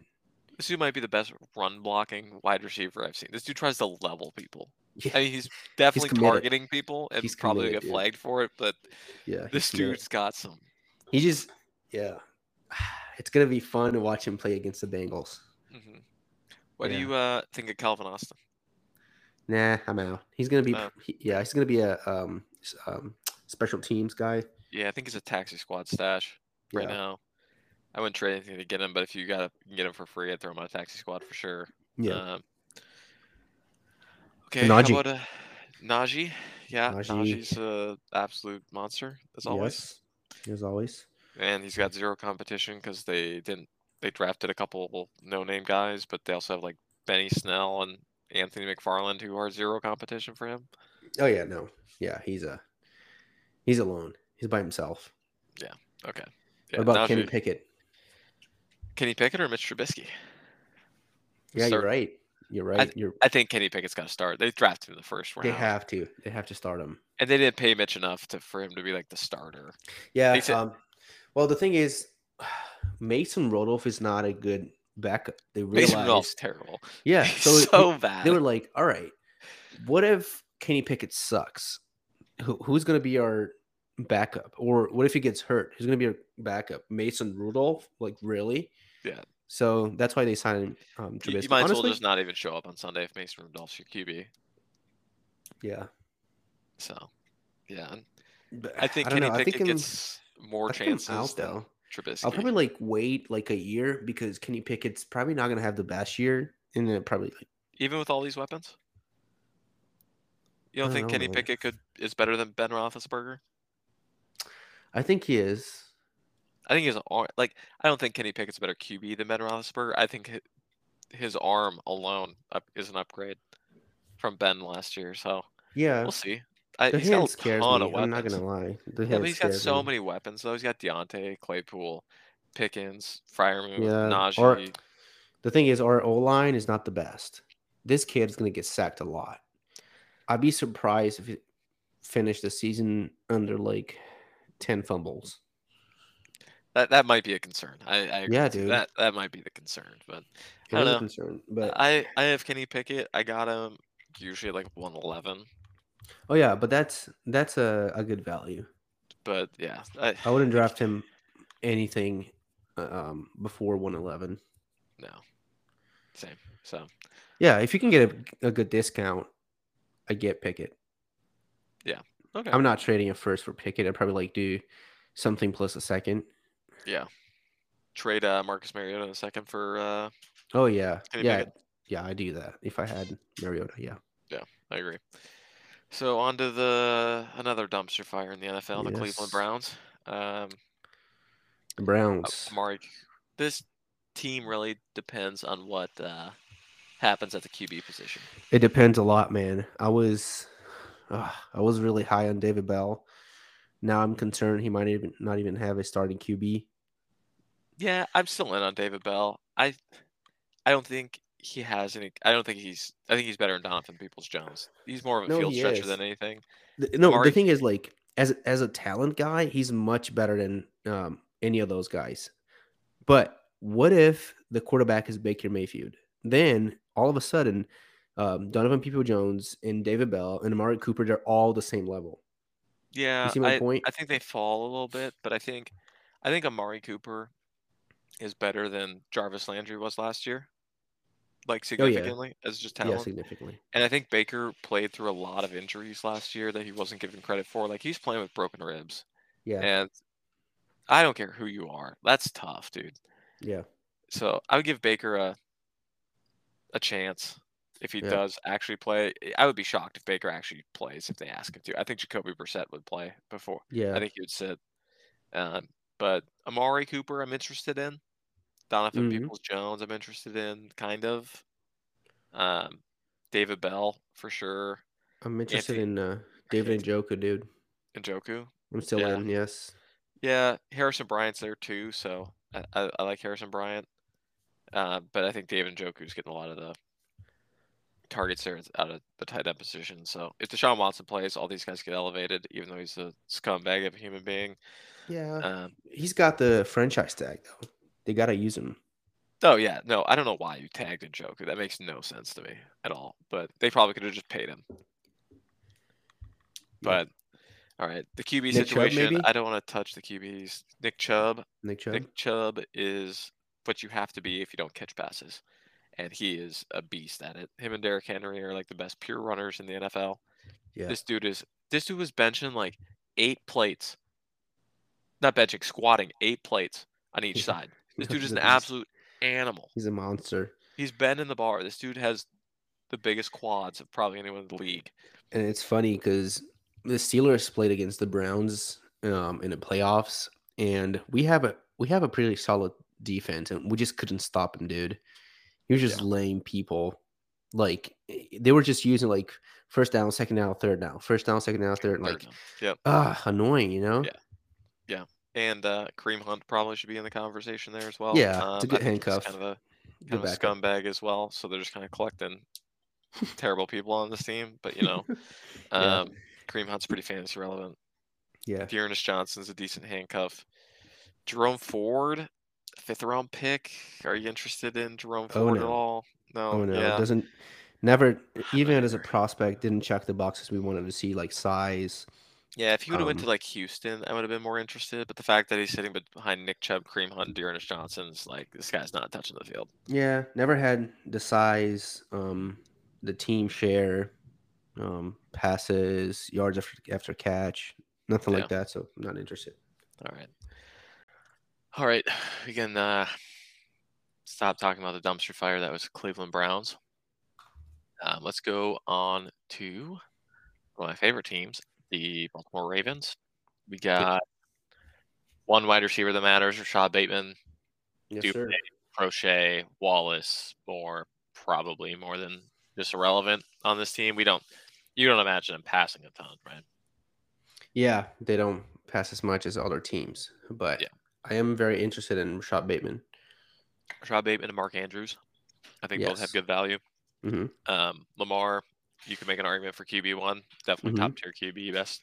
This dude might be the best run blocking wide receiver I've seen. This dude tries to level people. Yeah. I mean, he's definitely targeting people and he's probably committed, get flagged for it, but yeah, this dude's got some. He just, yeah. It's going to be fun to watch him play against the Bengals. Mm-hmm. What do you think of Calvin Austin? Nah, I'm out. He's going to be, he's going to be a special teams guy. Yeah, I think he's a taxi squad stash right now. I wouldn't trade anything to get him, but if you got to get him for free, I'd throw him on a taxi squad for sure. Yeah. Okay, Najee. How about Najee? Yeah, Najee's an absolute monster, as always. Yes, as always. And he's got zero competition because they drafted a couple no-name guys, but they also have like Benny Snell and Anthony McFarland, who are zero competition for him. Oh, yeah, no. Yeah, he's alone. He's by himself. Yeah, okay. Yeah, what about Najee? Kenny Pickett? Kenny Pickett or Mitch Trubisky? Yeah, start. You're right. I think Kenny Pickett's got to start. They drafted him in the first round. They have to. They have to start him. And they didn't pay Mitch enough for him to be like the starter. Yeah. Well, the thing is, Mason Rudolph is not a good backup. They realized Mason Rudolph's terrible. Yeah. So bad. They were like, all right, what if Kenny Pickett sucks? Who's going to be our backup? Or what if he gets hurt? Who's going to be our backup? Mason Rudolph? Like, really? Yeah. So that's why they signed Trubisky. You might as well just not even show up on Sunday if Mason Rudolph's your QB. Yeah. So, yeah. But I think Kenny Pickett gets more chances out, though. Trubisky. I'll probably wait a year because Kenny Pickett's probably not going to have the best year. And then probably even with all these weapons? You don't think Kenny Pickett is better than Ben Roethlisberger? I think he is. I think I don't think Kenny Pickett's a better QB than Ben Roethlisberger. I think his arm alone is an upgrade from Ben last year. So yeah, we'll see. He's got a ton of weapons. I'm not gonna lie. He's got so many weapons though. He's got Deontay, Claypool, Pickens, Freiermuth, Najee. The thing is, our O-line is not the best. This kid's gonna get sacked a lot. I'd be surprised if he finished the season under 10 fumbles. That might be a concern. I agree. Yeah, dude. That might be the concern, but I don't know. Concern, but I have Kenny Pickett. I got him usually 111. Oh yeah, but that's a good value. But yeah, I wouldn't draft him anything before 111. No, same. So yeah, if you can get a good discount, I get Pickett. Yeah. Okay. I'm not trading a first for Pickett. I'd probably do something plus a second. Yeah, trade Marcus Mariota in a second for. Oh yeah, yeah. I do that if I had Mariota. Yeah, I agree. So on to another dumpster fire in the NFL, the Cleveland Browns. The Browns. Mark, this team really depends on what happens at the QB position. It depends a lot, man. I was really high on David Bell. Now I'm concerned he might not even have a starting QB. Yeah, I'm still in on David Bell. I don't think he has any. I think he's better than Donovan Peoples-Jones. He's more of a field stretcher than anything. The thing is, as a talent guy, he's much better than any of those guys. But what if the quarterback is Baker Mayfield? Then all of a sudden, Donovan Peoples-Jones and David Bell and Amari Cooper, they're all the same level. Yeah, you see my point? I think they fall a little bit, but I think Amari Cooper is better than Jarvis Landry was last year, significantly as just talent. Yeah, significantly. And I think Baker played through a lot of injuries last year that he wasn't given credit for. He's playing with broken ribs. Yeah, and I don't care who you are. That's tough, dude. Yeah. So I would give Baker a chance. If he does actually play, I would be shocked if Baker actually plays if they ask him to. I think Jacoby Brissett would play before. Yeah. I think he would sit. But Amari Cooper, I'm interested in. Donovan Peoples-Jones, I'm interested in, kind of. David Bell, for sure. I'm interested in David Njoku, dude. Njoku? I'm still in, yes. Yeah, Harrison Bryant's there, too, so I like Harrison Bryant. But I think David Njoku's getting a lot of the targets there out of the tight end position. So if Deshaun Watson plays, all these guys get elevated, even though he's a scumbag of a human being. Yeah. He's got the franchise tag, though. They got to use him. Oh, yeah. No, I don't know why you tagged Njoku. That makes no sense to me at all. But they probably could have just paid him. But, all right. The QB Nick situation, Chubb, I don't want to touch the QBs. Nick Chubb is what you have to be if you don't catch passes. And he is a beast at it. Him and Derrick Henry are like the best pure runners in the NFL. Yeah. This dude was benching like 8 plates. Not benching, squatting 8 plates on each side. This dude is an absolute animal. He's a monster. He's bending the bar. This dude has the biggest quads of probably anyone in the league. And it's funny because the Steelers played against the Browns in the playoffs, and we have a pretty solid defense, and we just couldn't stop him, dude. He was just laying people. Like, they were just using, like, first down, second down, third down. First down, second down, third. Like, annoying, you know? Yeah. And Kareem Hunt probably should be in the conversation there as well. Yeah, it's a good handcuff. Kind of a scumbag as well, so they're just kind of collecting terrible people on this team. But, you know, Kareem Hunt's pretty fantasy relevant. Yeah. Dearness Johnson's a decent handcuff. Jerome Ford, 5th-round pick. Are you interested in Jerome Ford at all? No. Oh, no. Yeah. Even as a prospect, didn't check the boxes we wanted to see, like size. Yeah, if he would have went to like Houston, I would have been more interested. But the fact that he's sitting behind Nick Chubb, Kareem Hunt, Dearness Johnson's like, this guy's not touching the field. Yeah, never had the size, the team share, passes, yards after catch, nothing like that. So I'm not interested. All right, we can stop talking about the dumpster fire that was Cleveland Browns. Let's go on to one of my favorite teams, the Baltimore Ravens. We got one wide receiver that matters, Rashad Bateman, Dupree, Crochet, Wallace, Moore, probably more than just irrelevant on this team. You don't imagine them passing a ton, right? Yeah, they don't pass as much as other teams, but I am very interested in Rashad Bateman. Rashad Bateman and Mark Andrews, I think both have good value. Mm-hmm. Lamar, you can make an argument for QB1. Definitely top tier QB, best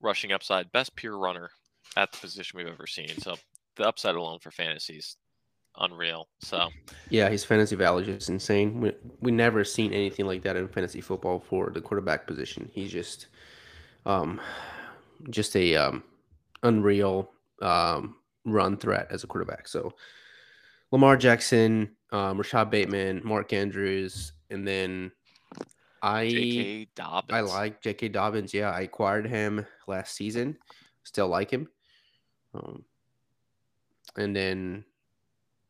rushing upside, best pure runner at the position we've ever seen. So the upside alone for fantasy is unreal. So yeah, his fantasy value is insane. We never seen anything like that in fantasy football for the quarterback position. He's just a unreal run threat as a quarterback. So Lamar Jackson, Rashad Bateman, Mark Andrews, and then J.K. Dobbins. I like J.K. Dobbins. Yeah, I acquired him last season. Still like him. And then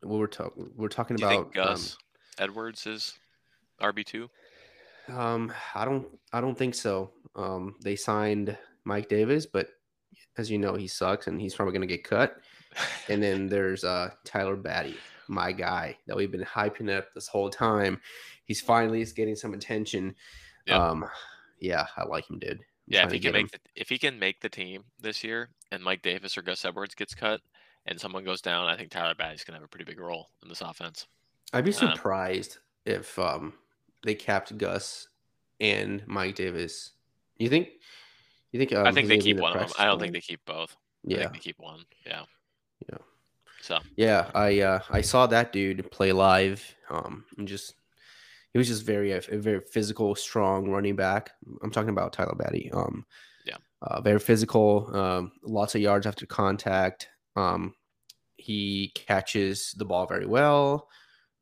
we're talking about. Do you think Gus Edwards is RB2? I don't think so. They signed Mike Davis, but as you know, he sucks, and he's probably going to get cut. And then there's Tyler Batty, my guy that we've been hyping up this whole time. He's finally getting some attention. Yep. I like him, dude. If he can make the team this year, and Mike Davis or Gus Edwards gets cut, and someone goes down, I think Tyler Batty's gonna have a pretty big role in this offense. I'd be surprised if they capped Gus and Mike Davis. You think? I think they keep one of them. I don't think they keep both. Yeah, I think they keep one. Yeah. So I saw that dude play live. And just he was just very physical, strong running back. I'm talking about Tyler Batty. Very physical. Lots of yards after contact. He catches the ball very well.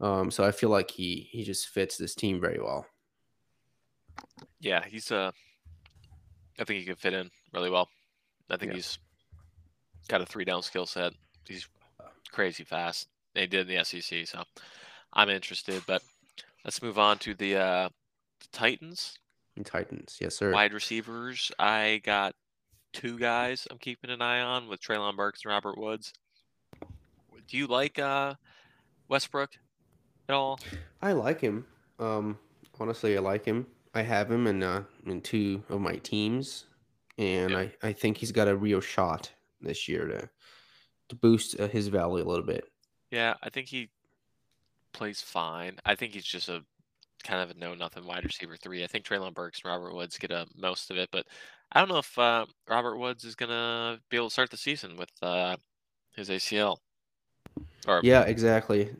So I feel like he just fits this team very well. Yeah, he's I think he could fit in really well. I think he's got a 3-down skill set. He's crazy fast. They did in the SEC, so I'm interested. But let's move on to the Titans. Yes, sir. Wide receivers. I got 2 guys I'm keeping an eye on with Treylon Burks and Robert Woods. Do you like Westbrook at all? I like him. Honestly, I like him. I have him in 2 of my teams, and I think he's got a real shot this year to boost his value a little bit. Yeah, I think he plays fine. I think he's just a kind of a know-nothing wide receiver 3. I think Treylon Burks and Robert Woods get most of it, but I don't know if Robert Woods is going to be able to start the season with his ACL. Or, yeah, exactly.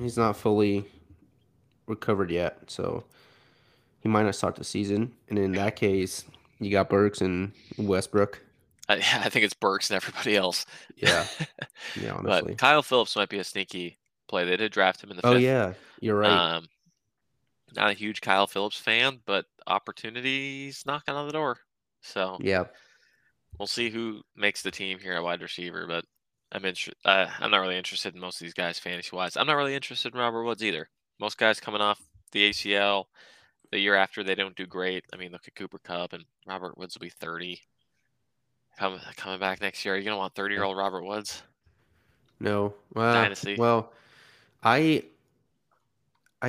He's not fully recovered yet, so he might not start the season. And in that case, you got Burks and Westbrook. I think it's Burks and everybody else. Yeah. Yeah, honestly. But Kyle Phillips might be a sneaky play. They did draft him in the fifth. Oh, yeah. You're right. Not a huge Kyle Phillips fan, but opportunities knocking on the door. So, yeah. We'll see who makes the team here at wide receiver, but I'm not really interested in most of these guys fantasy-wise. I'm not really interested in Robert Woods either. Most guys coming off the ACL the year after, they don't do great. I mean, look at Cooper Kupp, and Robert Woods will be 30. Coming back next year, are you going to want 30-year-old Robert Woods? No. Dynasty. Well, I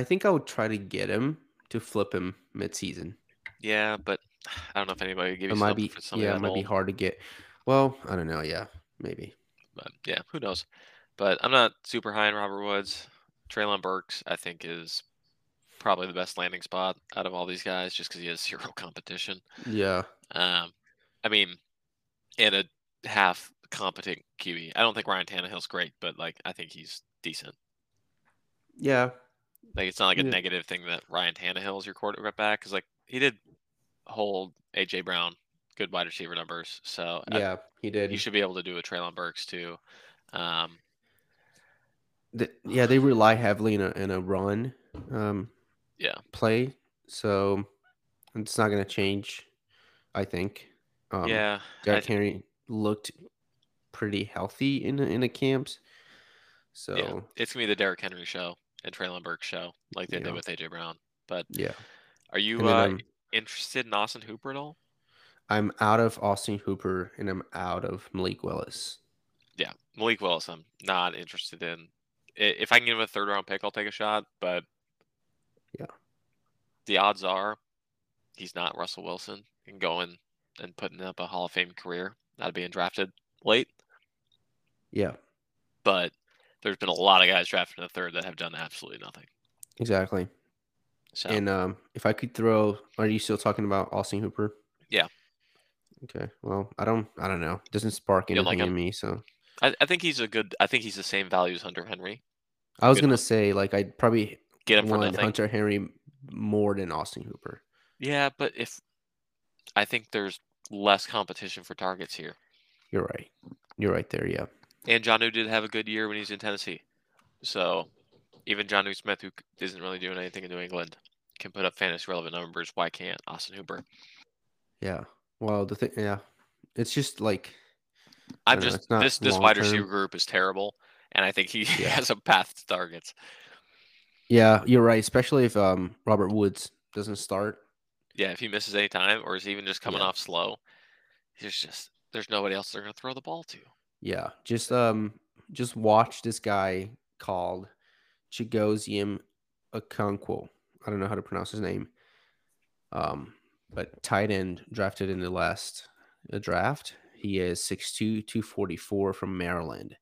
think I would try to get him to flip him midseason. Yeah, but I don't know if anybody would give you something for somebody that old. Yeah, it might be hard to get. Well, I don't know. Yeah, maybe. But yeah, who knows? But I'm not super high on Robert Woods. Treylon Burks, I think, is probably the best landing spot out of all these guys just because he has zero competition. Yeah. I mean, and a half competent QB. I don't think Ryan Tannehill's great, but I think he's decent. Yeah. It's not a negative thing that Ryan Tannehill is your quarterback because he did hold A.J. Brown good wide receiver numbers. So yeah, he did. You should be able to do a Treylon Burks too. They rely heavily in a run. Play. So it's not going to change, I think. Derrick Henry looked pretty healthy in the camps. So yeah, it's gonna be the Derrick Henry show and Treylon Burks show, like they did with AJ Brown. But yeah, are you interested in Austin Hooper at all? I'm out of Austin Hooper and I'm out of Malik Willis. Yeah, Malik Willis, I'm not interested in. If I can give him a third round pick, I'll take a shot. But yeah, the odds are he's not Russell Wilson and going and putting up a Hall of Fame career, not being drafted late. Yeah. But there's been a lot of guys drafted in the third that have done absolutely nothing. Exactly. So, and if I could throw, are you still talking about Austin Hooper? Yeah. Okay. Well, I don't know. It doesn't spark anything in me. So I think he's I think he's the same value as Hunter Henry. I was going to say, I'd probably get him for Hunter Henry more than Austin Hooper. Yeah, but I think there's less competition for targets here. You're right. You're right there, yeah. And Jonnu did have a good year when he's in Tennessee. So even Jonnu Smith, who isn't really doing anything in New England, can put up fantasy-relevant numbers. Why can't Austin Hooper? Yeah. Well, the thing, yeah. It's just this wide receiver group is terrible, and I think he has a path to targets. Yeah, you're right, especially if Robert Woods doesn't start. Yeah, if he misses any time or is even just coming off slow, there's nobody else they're going to throw the ball to. Yeah, just watch this guy called Chigozie Okonkwo. I don't know how to pronounce his name. But tight end drafted in the last draft. He is 6'2", 244 from Maryland.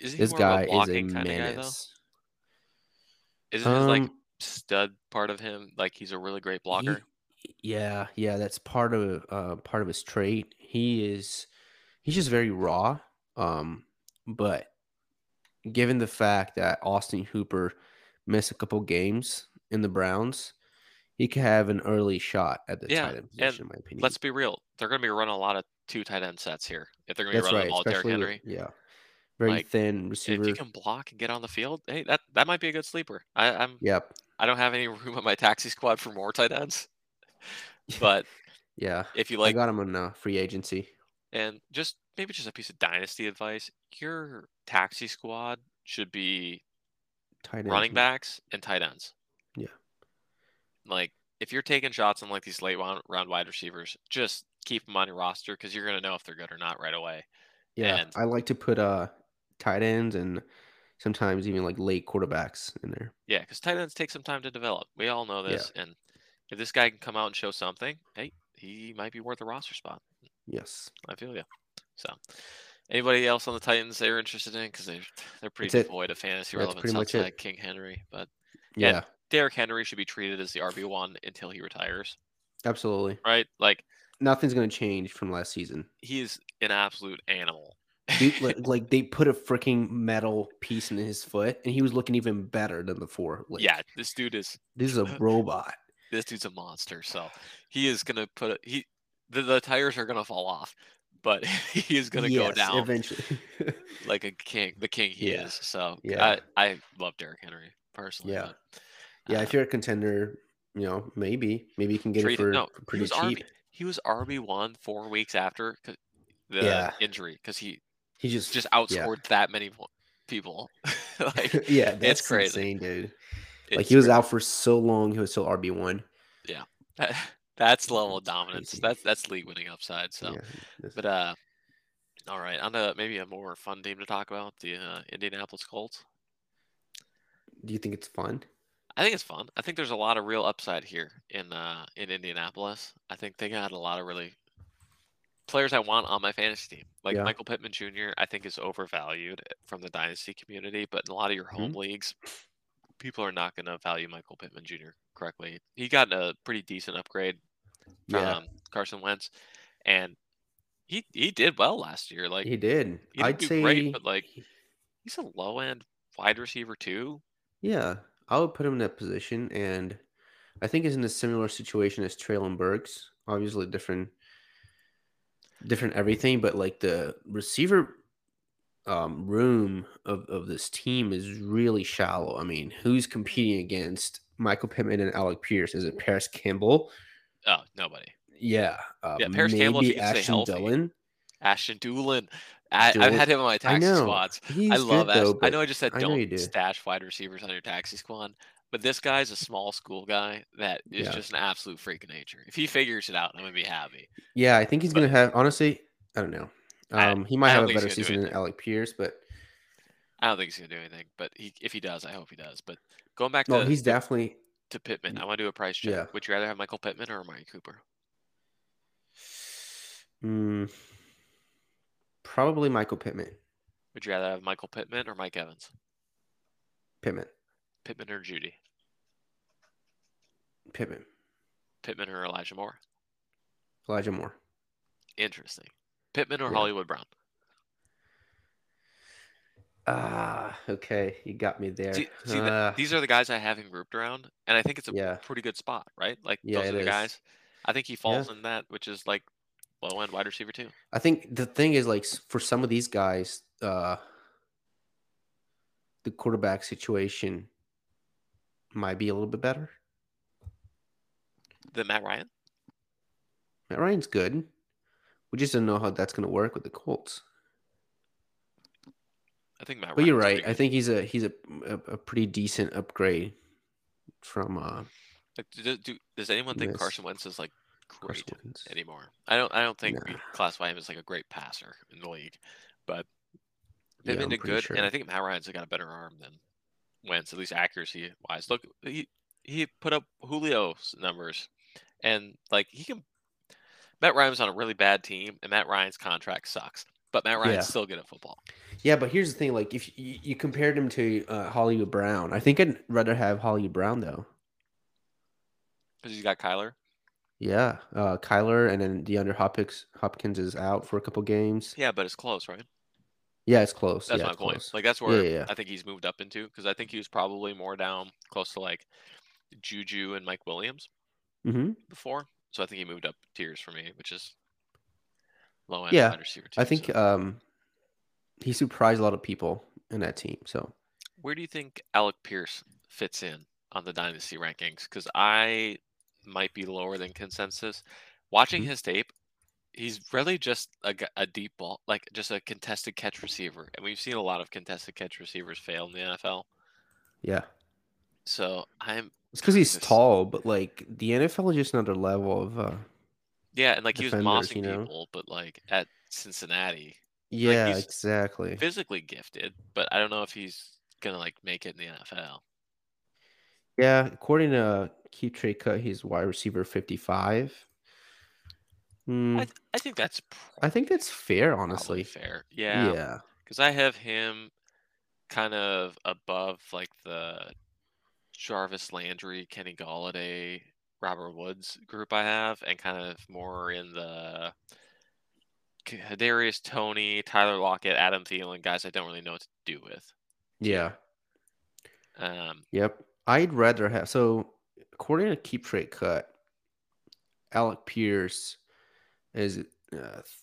This guy is a menace. Isn't his stud part of him? He's a really great blocker. Yeah, that's part of his trait. He's just very raw. But given the fact that Austin Hooper missed a couple games in the Browns, he could have an early shot at the tight end position, in my opinion. Let's be real; they're going to be running a lot of two tight end sets here. If they're going to be running them all, Derrick Henry, very thin receiver. If you can block and get on the field, hey, that might be a good sleeper. I don't have any room on my taxi squad for more tight ends. But if you I got him on free agency, and just a piece of dynasty advice: your taxi squad should be tight running backs and tight ends. Yeah, if you're taking shots on these late round wide receivers, just keep them on your roster because you're gonna know if they're good or not right away. Yeah, and I like to put tight ends and sometimes even late quarterbacks in there. Yeah, because tight ends take some time to develop. We all know this, and if this guy can come out and show something, hey, he might be worth a roster spot. Yes. I feel you. So, anybody else on the Titans they were interested in? Because they're pretty devoid of fantasy relevance outside King Henry. But, yeah, Derrick Henry should be treated as the RB1 until he retires. Absolutely. Right? Nothing's going to change from last season. He is an absolute animal. Dude, like they put a freaking metal piece in his foot, and he was looking even better than before. Like, yeah, this is a robot. This dude's a monster. So he is gonna the tires are gonna fall off, but he is gonna go down eventually, like a king. The king he is. So yeah, I love Derrick Henry personally. Yeah, if you're a contender, you know maybe you can get it for pretty cheap. He was RB1 4 weeks after the injury because he just outscored that many people. Like, yeah, that's it's crazy, insane, dude. It's like he was out for so long, he was still RB1. Yeah, that's level of dominance. That's league winning upside. So, yeah, but all right, on maybe a more fun team to talk about, the Indianapolis Colts. Do you think it's fun? I think it's fun. I think there's a lot of real upside here in Indianapolis. I think they got a lot of really players I want on my fantasy team. Like Michael Pittman Jr., I think is overvalued from the dynasty community, but in a lot of your home leagues, people are not going to value Michael Pittman Jr. correctly. He got a pretty decent upgrade from Carson Wentz, and he did well last year. Like he did. He didn't do great, but like he's a low end wide receiver too. Yeah, I would put him in that position, and I think he's in a similar situation as Treylon Burks. Obviously, different everything, but like the receiver room of this team is really shallow. I mean, who's competing against Michael Pittman and Alec Pierce? Is it Paris Campbell? Oh, nobody. Yeah, Paris Campbell. Maybe Ashton Doolin. I've had him on my taxi squads. I love Ashton. I know I just said don't stash wide receivers on your taxi squad, but this guy's a small school guy that is just an absolute freak of nature. If he figures it out, I'm going to be happy. Yeah, I think he's going to have, honestly, I don't know. He might have a better season than Alec Pierce, but I don't think he's going to do anything. But if he does, I hope he does. But going back he's definitely to Pittman. I want to do a price check. Yeah. Would you rather have Michael Pittman or Amari Cooper? Probably Michael Pittman. Would you rather have Michael Pittman or Mike Evans? Pittman. Pittman or Judy? Pittman. Pittman or Elijah Moore? Elijah Moore. Interesting. Pittman or Hollywood Brown? Okay. You got me there. These are the guys I have him grouped around, and I think it's a pretty good spot, right? Like those are the guys. I think he falls in that, which is like low end wide receiver too. I think the thing is, like, for some of these guys, the quarterback situation might be a little bit better than Matt Ryan. Matt Ryan's good. We just don't know how that's going to work with the Colts. I think Matt Ryan. But you're right. I think he's a pretty decent upgrade from. Does anyone think Carson Wentz is like great anymore? I don't think we classify him as like a great passer in the league, but. Pittman did good, and I think Matt Ryan's got a better arm than Wentz, at least accuracy-wise. Look, he put up Julio's numbers, and like he can. Matt Ryan's on a really bad team, and Matt Ryan's contract sucks, but Matt Ryan's still good at football. Yeah, but here's the thing: like if you compared him to Hollywood Brown, I think I'd rather have Hollywood Brown though, because he's got Kyler. Yeah, Kyler, and then DeAndre Hopkins is out for a couple games. Yeah, but it's close, right? Yeah, it's close. That's my point. Like, that's where I think he's moved up into, because I think he was probably more down close to, like, Juju and Mike Williams before. So I think he moved up tiers for me, which is low-end wide receiver tier. I think he surprised a lot of people in that team. So where do you think Alec Pierce fits in on the dynasty rankings? Because I might be lower than consensus. Watching his tape, he's really just a deep ball, like just a contested catch receiver. And we've seen a lot of contested catch receivers fail in the NFL. Yeah. So it's because he's tall, but like the NFL is just another level of. And like he was mossing people, but like at Cincinnati. Yeah, like, he's exactly. Physically gifted, but I don't know if he's going to like make it in the NFL. Yeah. According to Keep Trade Cut, he's wide receiver 55. I think that's. I think that's fair, honestly. Fair, yeah. Because I have him kind of above like the Jarvis Landry, Kenny Galladay, Robert Woods group I have, and kind of more in the Kadarius Toney, Tyler Lockett, Adam Thielen, guys I don't really know what to do with. Yeah. Yep. I'd rather have... So, according to Keep Trade Cut, Alec Pierce is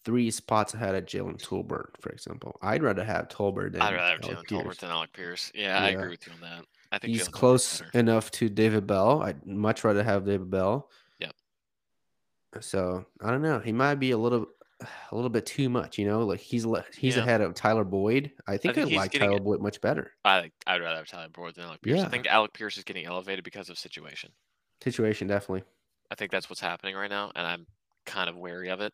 3 spots ahead of Jalen Tolbert, for example. I'd rather have Tolbert than Alec Pierce. Yeah, I agree with you on that. I think he's close enough to David Bell. I'd much rather have David Bell. Yep. So, I don't know. He might be a little bit too much, you know, like he's ahead of Tyler Boyd. I think I like Tyler Boyd much better. I'd rather have Tyler Boyd than Alec Pierce. Yeah. I think Alec Pierce is getting elevated because of situation. Situation, definitely. I think that's what's happening right now, and I'm kind of wary of it.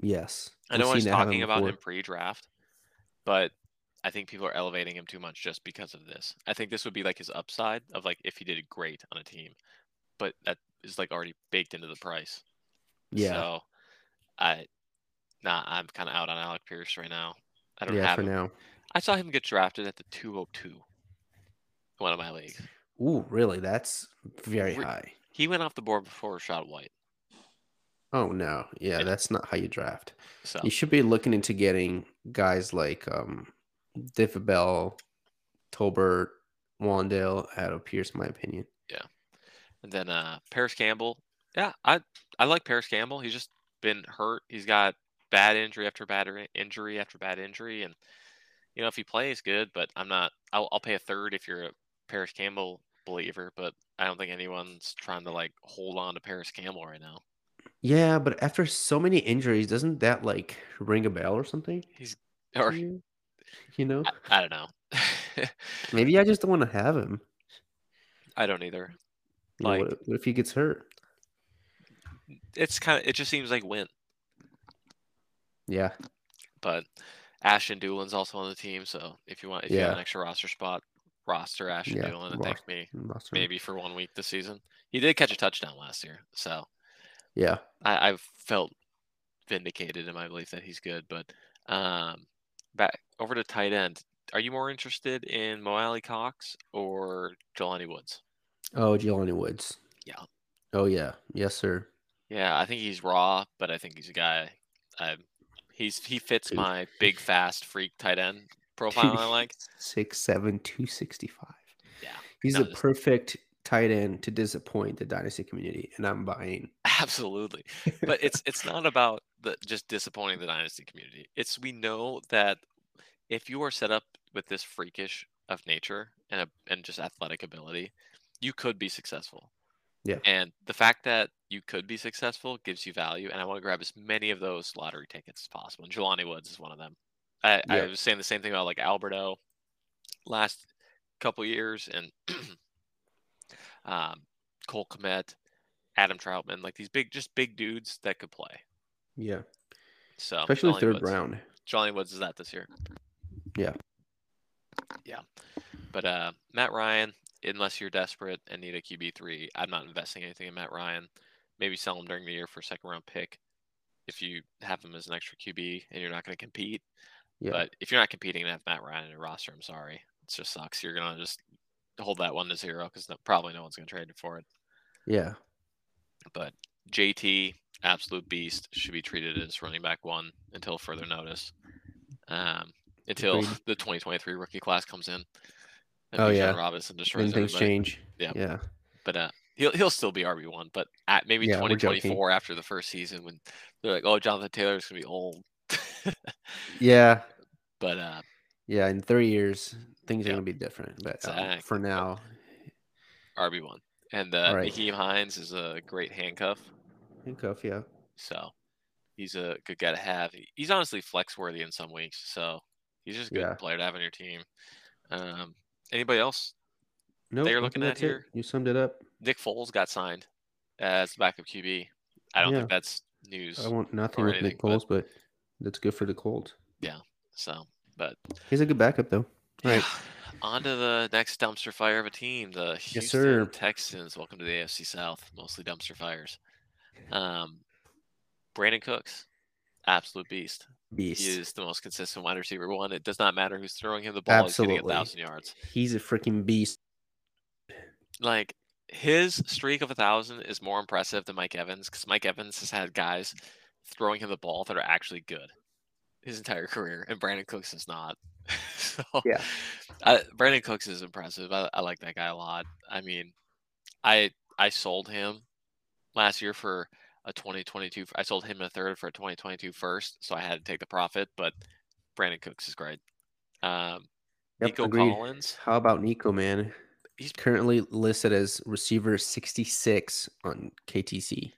Yes. I know I was talking about him pre-draft, but I think people are elevating him too much just because of this. I think this would be like his upside of like if he did great on a team, but that is like already baked into the price. Yeah. So I'm kind of out on Alec Pierce right now. I don't have him. Now. I saw him get drafted at the 202. One of my leagues. Ooh, really? That's very high. He went off the board before Rashad White. Oh, no. Yeah, that's not how you draft. So. You should be looking into getting guys like David Bell, Tolbert, Wandale, Adam Pierce, in my opinion. Yeah. And then Paris Campbell. Yeah, I like Paris Campbell. He's just been hurt. He's got bad injury after bad injury after bad injury. And, you know, if he plays good, but I'm not, I'll pay a third if you're a Paris Campbell believer, but I don't think anyone's trying to like hold on to Paris Campbell right now. Yeah. But after so many injuries, doesn't that like ring a bell or something? You know, I don't know. Maybe I just don't want to have him. I don't either. Like, you know, what if he gets hurt? It just seems like win. Yeah, but Ashton Doolin's also on the team, so if you have an extra roster spot, roster Ashton Doolin and thank me maybe for 1 week this season. He did catch a touchdown last year, so yeah, I've felt vindicated in my belief that he's good. But back over to tight end, are you more interested in Mo Alley Cox or Jelani Woods? Oh, Jelani Woods. Yeah. Oh yeah, yes sir. Yeah, I think he's raw, but I think he's a guy. He fits my big, fast, freak tight end profile I like. 6'7", 265. Yeah. He's the perfect tight end to disappoint the dynasty community, and I'm buying. Absolutely. But it's not about just disappointing the dynasty community. It's we know that if you are set up with this freakish of nature and just athletic ability, you could be successful. Yeah. And the fact that you could be successful gives you value. And I want to grab as many of those lottery tickets as possible. And Jelani Woods is one of them. I was saying the same thing about like Alberto last couple years and Cole Kmet, Adam Troutman, like these big dudes that could play. Yeah. So especially Jelani third Woods. Round. Jelani Woods is that this year. Yeah. Yeah. But Matt Ryan, unless you're desperate and need a QB3, I'm not investing anything in Matt Ryan. Maybe sell him during the year for a second-round pick if you have him as an extra QB and you're not going to compete. Yeah. But if you're not competing and have Matt Ryan in your roster, I'm sorry. It just sucks. You're going to just hold that 1-0 because probably no one's going to trade it for it. Yeah. But JT, absolute beast, should be treated as running back one until further notice, until the 2023 rookie class comes in. Oh yeah, Robinson destroys everybody. Things change. Yeah. But he'll still be RB1, but at maybe 2024 after the first season when they're like, oh, Jonathan Taylor's gonna be old. Yeah. But in 3 years things are gonna be different. But for now, RB1 and Naheem Hines is a great handcuff. Yeah. So he's a good guy to have. He's honestly flex worthy in some weeks. So he's just a good player to have on your team. Anybody else? No. They're looking at here. You summed it up. Nick Foles got signed as the backup QB. I don't think that's news. I want nothing with Nick Foles, but that's good for the Colts. Yeah. So, but he's a good backup though. All right. On to the next dumpster fire of a team, the Houston Texans. Welcome to the AFC South. Mostly dumpster fires. Brandon Cooks, absolute beast. He is the most consistent wide receiver one. It does not matter who's throwing him the ball. Absolutely. He's getting 1,000 yards. He's a freaking beast. Like, his streak of 1,000 is more impressive than Mike Evans because Mike Evans has had guys throwing him the ball that are actually good. his entire career, and Brandon Cooks is not. So, yeah, Brandon Cooks is impressive. I like that guy a lot. I mean, I sold him last year for a 2022. I sold him in a third for a 2022 first, so I had to take the profit. But Brandon Cooks is great. Nico Collins. How about Nico, man? He's currently listed as receiver 66 on KTC.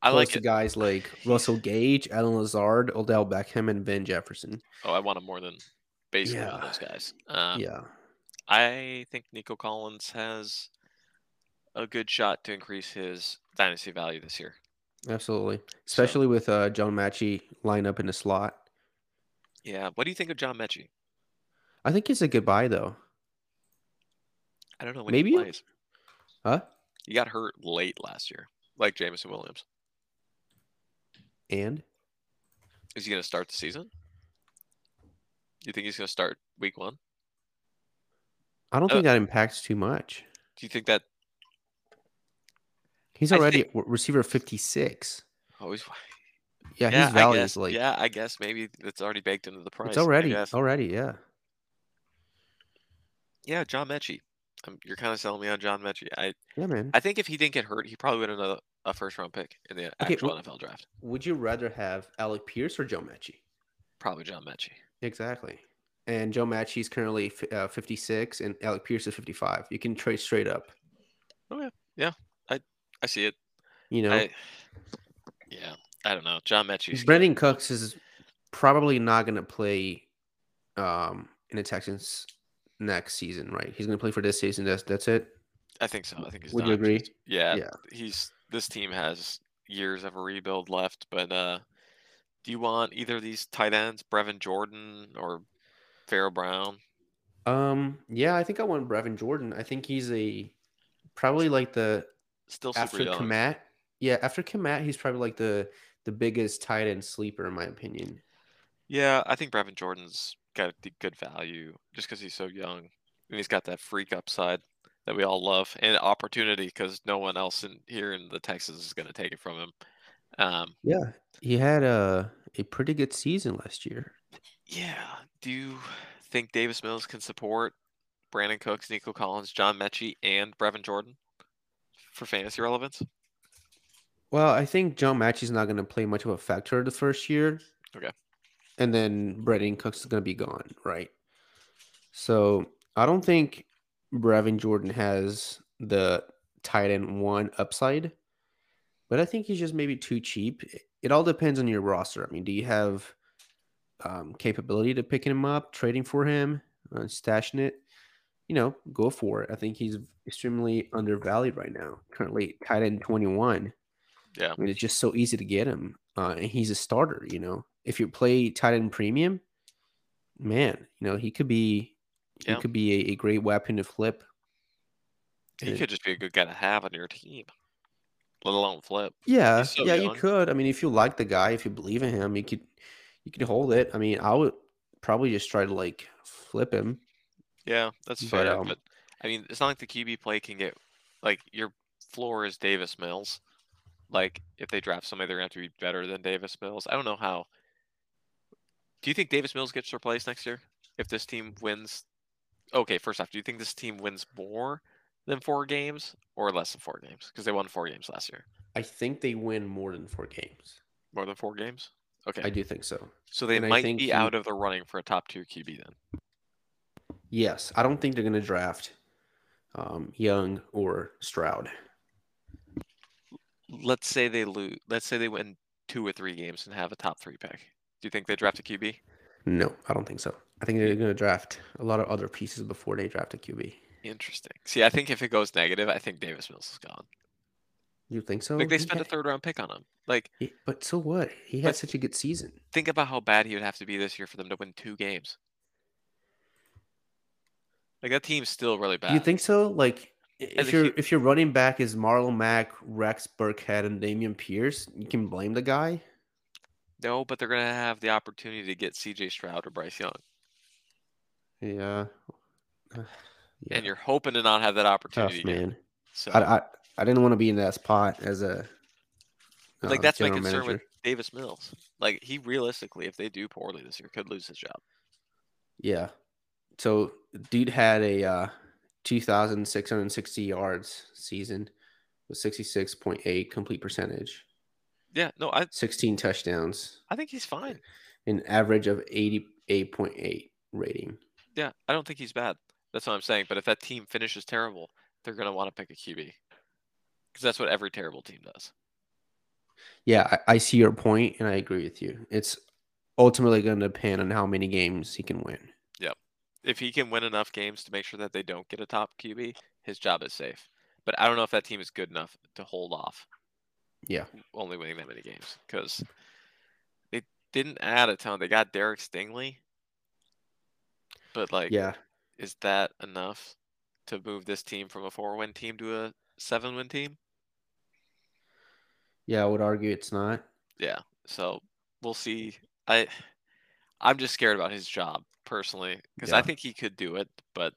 I like the guys like Russell Gage, Allen Lazard, Odell Beckham, and Ben Jefferson. Oh, I want him more than basically all those guys. I think Nico Collins has a good shot to increase his dynasty value this year. Absolutely, especially with John Mechie lineup in the slot. Yeah, what do you think of John Mechie? I think it's a good buy, though. I don't know when he plays. Huh? He got hurt late last year, like Jameson Williams. And? Is he going to start the season? You think he's going to start week one? I don't think that impacts too much. Do you think that? He's already receiver 56. Oh, he's... Yeah, his value is like... Yeah, I guess maybe it's already baked into the price. It's already, yeah. Yeah, John Mechie. You're kind of selling me on John Mechie. Yeah, man. I think if he didn't get hurt, he probably would have another a first-round pick in the actual NFL draft. Would you rather have Alec Pierce or Joe Mechie? Probably John Mechie. Exactly. And Joe Mechie is currently 56, and Alec Pierce is 55. You can trade straight up. Oh, yeah. Yeah, I see it. You know? Yeah, I don't know. John Mechie's... Brandon Cooks is probably not going to play in the Texans next season, right? He's going to play for this season. That's it. I think so. I think he's. Would you agree? Yeah. This team has years of a rebuild left, but do you want either of these tight ends, Brevin Jordan or Farrell Brown? Yeah, I think I want Brevin Jordan. I think he's probably like the still super after young. Kmet. Yeah, after Kmet, he's probably like the biggest tight end sleeper in my opinion. Yeah, I think Brevin Jordan's got a good value just because he's so young and he's got that freak upside that we all love and opportunity because no one else here in the Texans is going to take it from him. Yeah, he had a pretty good season last year. Yeah. Do you think Davis Mills can support Brandon Cooks, Nico Collins, John Mechie, and Brevin Jordan for fantasy relevance? Well, I think John Mechie's not going to play much of a factor the first year. Okay. And then Brandon Cooks is going to be gone, right? So I don't think Brevin Jordan has the tight end one upside, but I think he's just maybe too cheap. It all depends on your roster. I mean, do you have capability to picking him up, trading for him, stashing it? You know, go for it. I think he's extremely undervalued right now. Currently tight end 21. Yeah, I mean, it's just so easy to get him. And he's a starter, you know. If you play tight end premium, man, you know, he could be a great weapon to flip. He could just be a good guy to have on your team, let alone flip. Yeah, you could. I mean, if you like the guy, if you believe in him, you could hold it. I mean, I would probably just try to like flip him. Yeah, that's fair. But I mean, it's not like the QB play can get like your floor is Davis Mills. Like if they draft somebody, they're going to have to be better than Davis Mills. I don't know how. Do you think Davis Mills gets replaced next year if this team wins? Okay, first off, do you think this team wins more than 4 games or less than 4 games? Because they won 4 games last year. I think they win more than 4 games. More than 4 games? Okay. I do think so. So they might be out of the running for a top 2 QB then. Yes. I don't think they're going to draft Young or Stroud. Let's say they lose. Let's say they win 2 or 3 games and have a top 3 pick. Do you think they draft a QB? No, I don't think so. I think they're going to draft a lot of other pieces before they draft a QB. Interesting. See, I think if it goes negative, I think Davis Mills is gone. You think so? Like they spent a 3rd round pick on him. Like, but so what? He had such a good season. Think about how bad he would have to be this year for them to win 2 games. Like that team's still really bad. You think so? Like. If your running back is Marlon Mack, Rex Burkhead, and Damian Pierce, you can blame the guy? No, but they're going to have the opportunity to get C.J. Stroud or Bryce Young. Yeah. And you're hoping to not have that opportunity. Tough, man. So, I didn't want to be in that spot as a like that's my concern manager. With Davis Mills. Like, he realistically, if they do poorly this year, could lose his job. Yeah. So, dude had a 2,660 yards season with 66.8 complete percentage. Yeah, no, 16 touchdowns. I think he's fine. An average of 88.8 rating. Yeah, I don't think he's bad. That's what I'm saying. But if that team finishes terrible, they're going to want to pick a QB because that's what every terrible team does. Yeah, I see your point, and I agree with you. It's ultimately going to depend on how many games he can win. Yep. If he can win enough games to make sure that they don't get a top QB, his job is safe. But I don't know if that team is good enough to hold off. Yeah. Only winning that many games because they didn't add a ton. They got Derek Stingley. But, like, yeah, is that enough to move this team from a 4-win team to a 7-win team? Yeah, I would argue it's not. Yeah, so we'll see. I'm just scared about his job, personally, because I think he could do it, but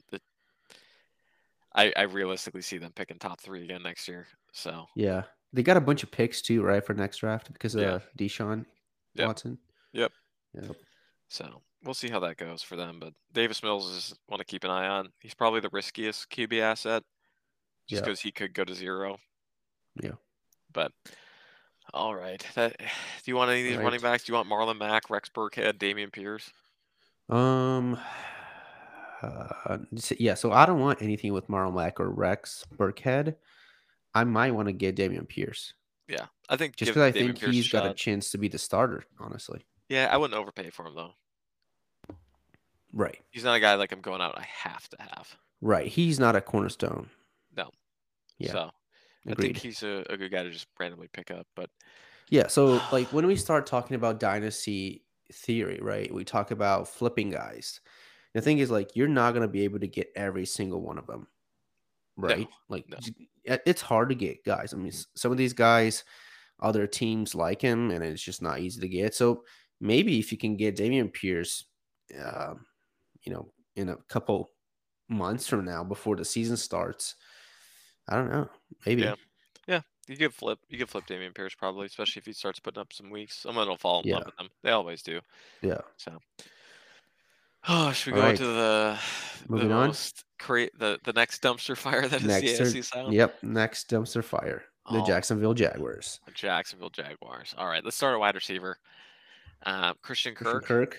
I realistically see them picking top 3 again next year. So yeah, they got a bunch of picks, too, right, for next draft because of Deshaun Watson. Yep. So we'll see how that goes for them, but Davis Mills is one to keep an eye on. He's probably the riskiest QB asset just because he could go to zero. Yeah. But all right. Do you want any of these running backs? Do you want Marlon Mack, Rex Burkhead, Damian Pierce? So I don't want anything with Marlon Mack or Rex Burkhead. I might want to get Damian Pierce. Yeah. I think just because I think he's got a chance to be the starter, honestly. Yeah, I wouldn't overpay for him though. Right. He's not a guy like I'm going out I have to have. Right. He's not a cornerstone. No. Yeah. So agreed. I think he's a good guy to just randomly pick up. But yeah, so like when we start talking about dynasty theory, right? We talk about flipping guys. The thing is, like, you're not going to be able to get every single one of them. Right? It's hard to get guys. I mean, some of these guys, other teams like him, and it's just not easy to get. So maybe if you can get Damian Pierce, in a couple months from now before the season starts, I don't know. Maybe. Yeah. You could flip Damian Pierce probably, especially if he starts putting up some weeks. Someone will fall in love with him. They always do. Yeah. So, should we go to the next dumpster fire that is the AFC South? Yep. Next dumpster fire. The Jacksonville Jaguars. All right. Let's start at wide receiver. Christian Kirk.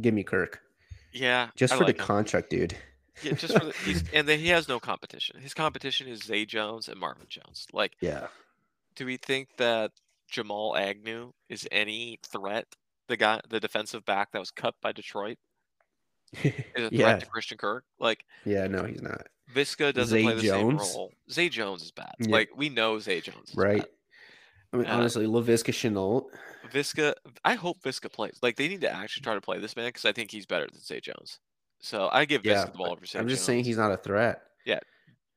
Give me Kirk. Yeah. Just for the contract, dude. Yeah, just for he has no competition. His competition is Zay Jones and Marvin Jones. Like, yeah, do we think that Jamal Agnew is any threat? The defensive back that was cut by Detroit is a threat to Christian Kirk. Like, yeah, no, he's not. Visca doesn't play the same role. Zay Jones is bad. Yeah. Like, we know Zay Jones is bad. I mean, honestly, LaVisca Chenault. I hope Visca plays. Like, they need to actually try to play this man because I think he's better than Zay Jones. So I give Visca the ball over Zay Jones. I'm just saying he's not a threat. Yeah,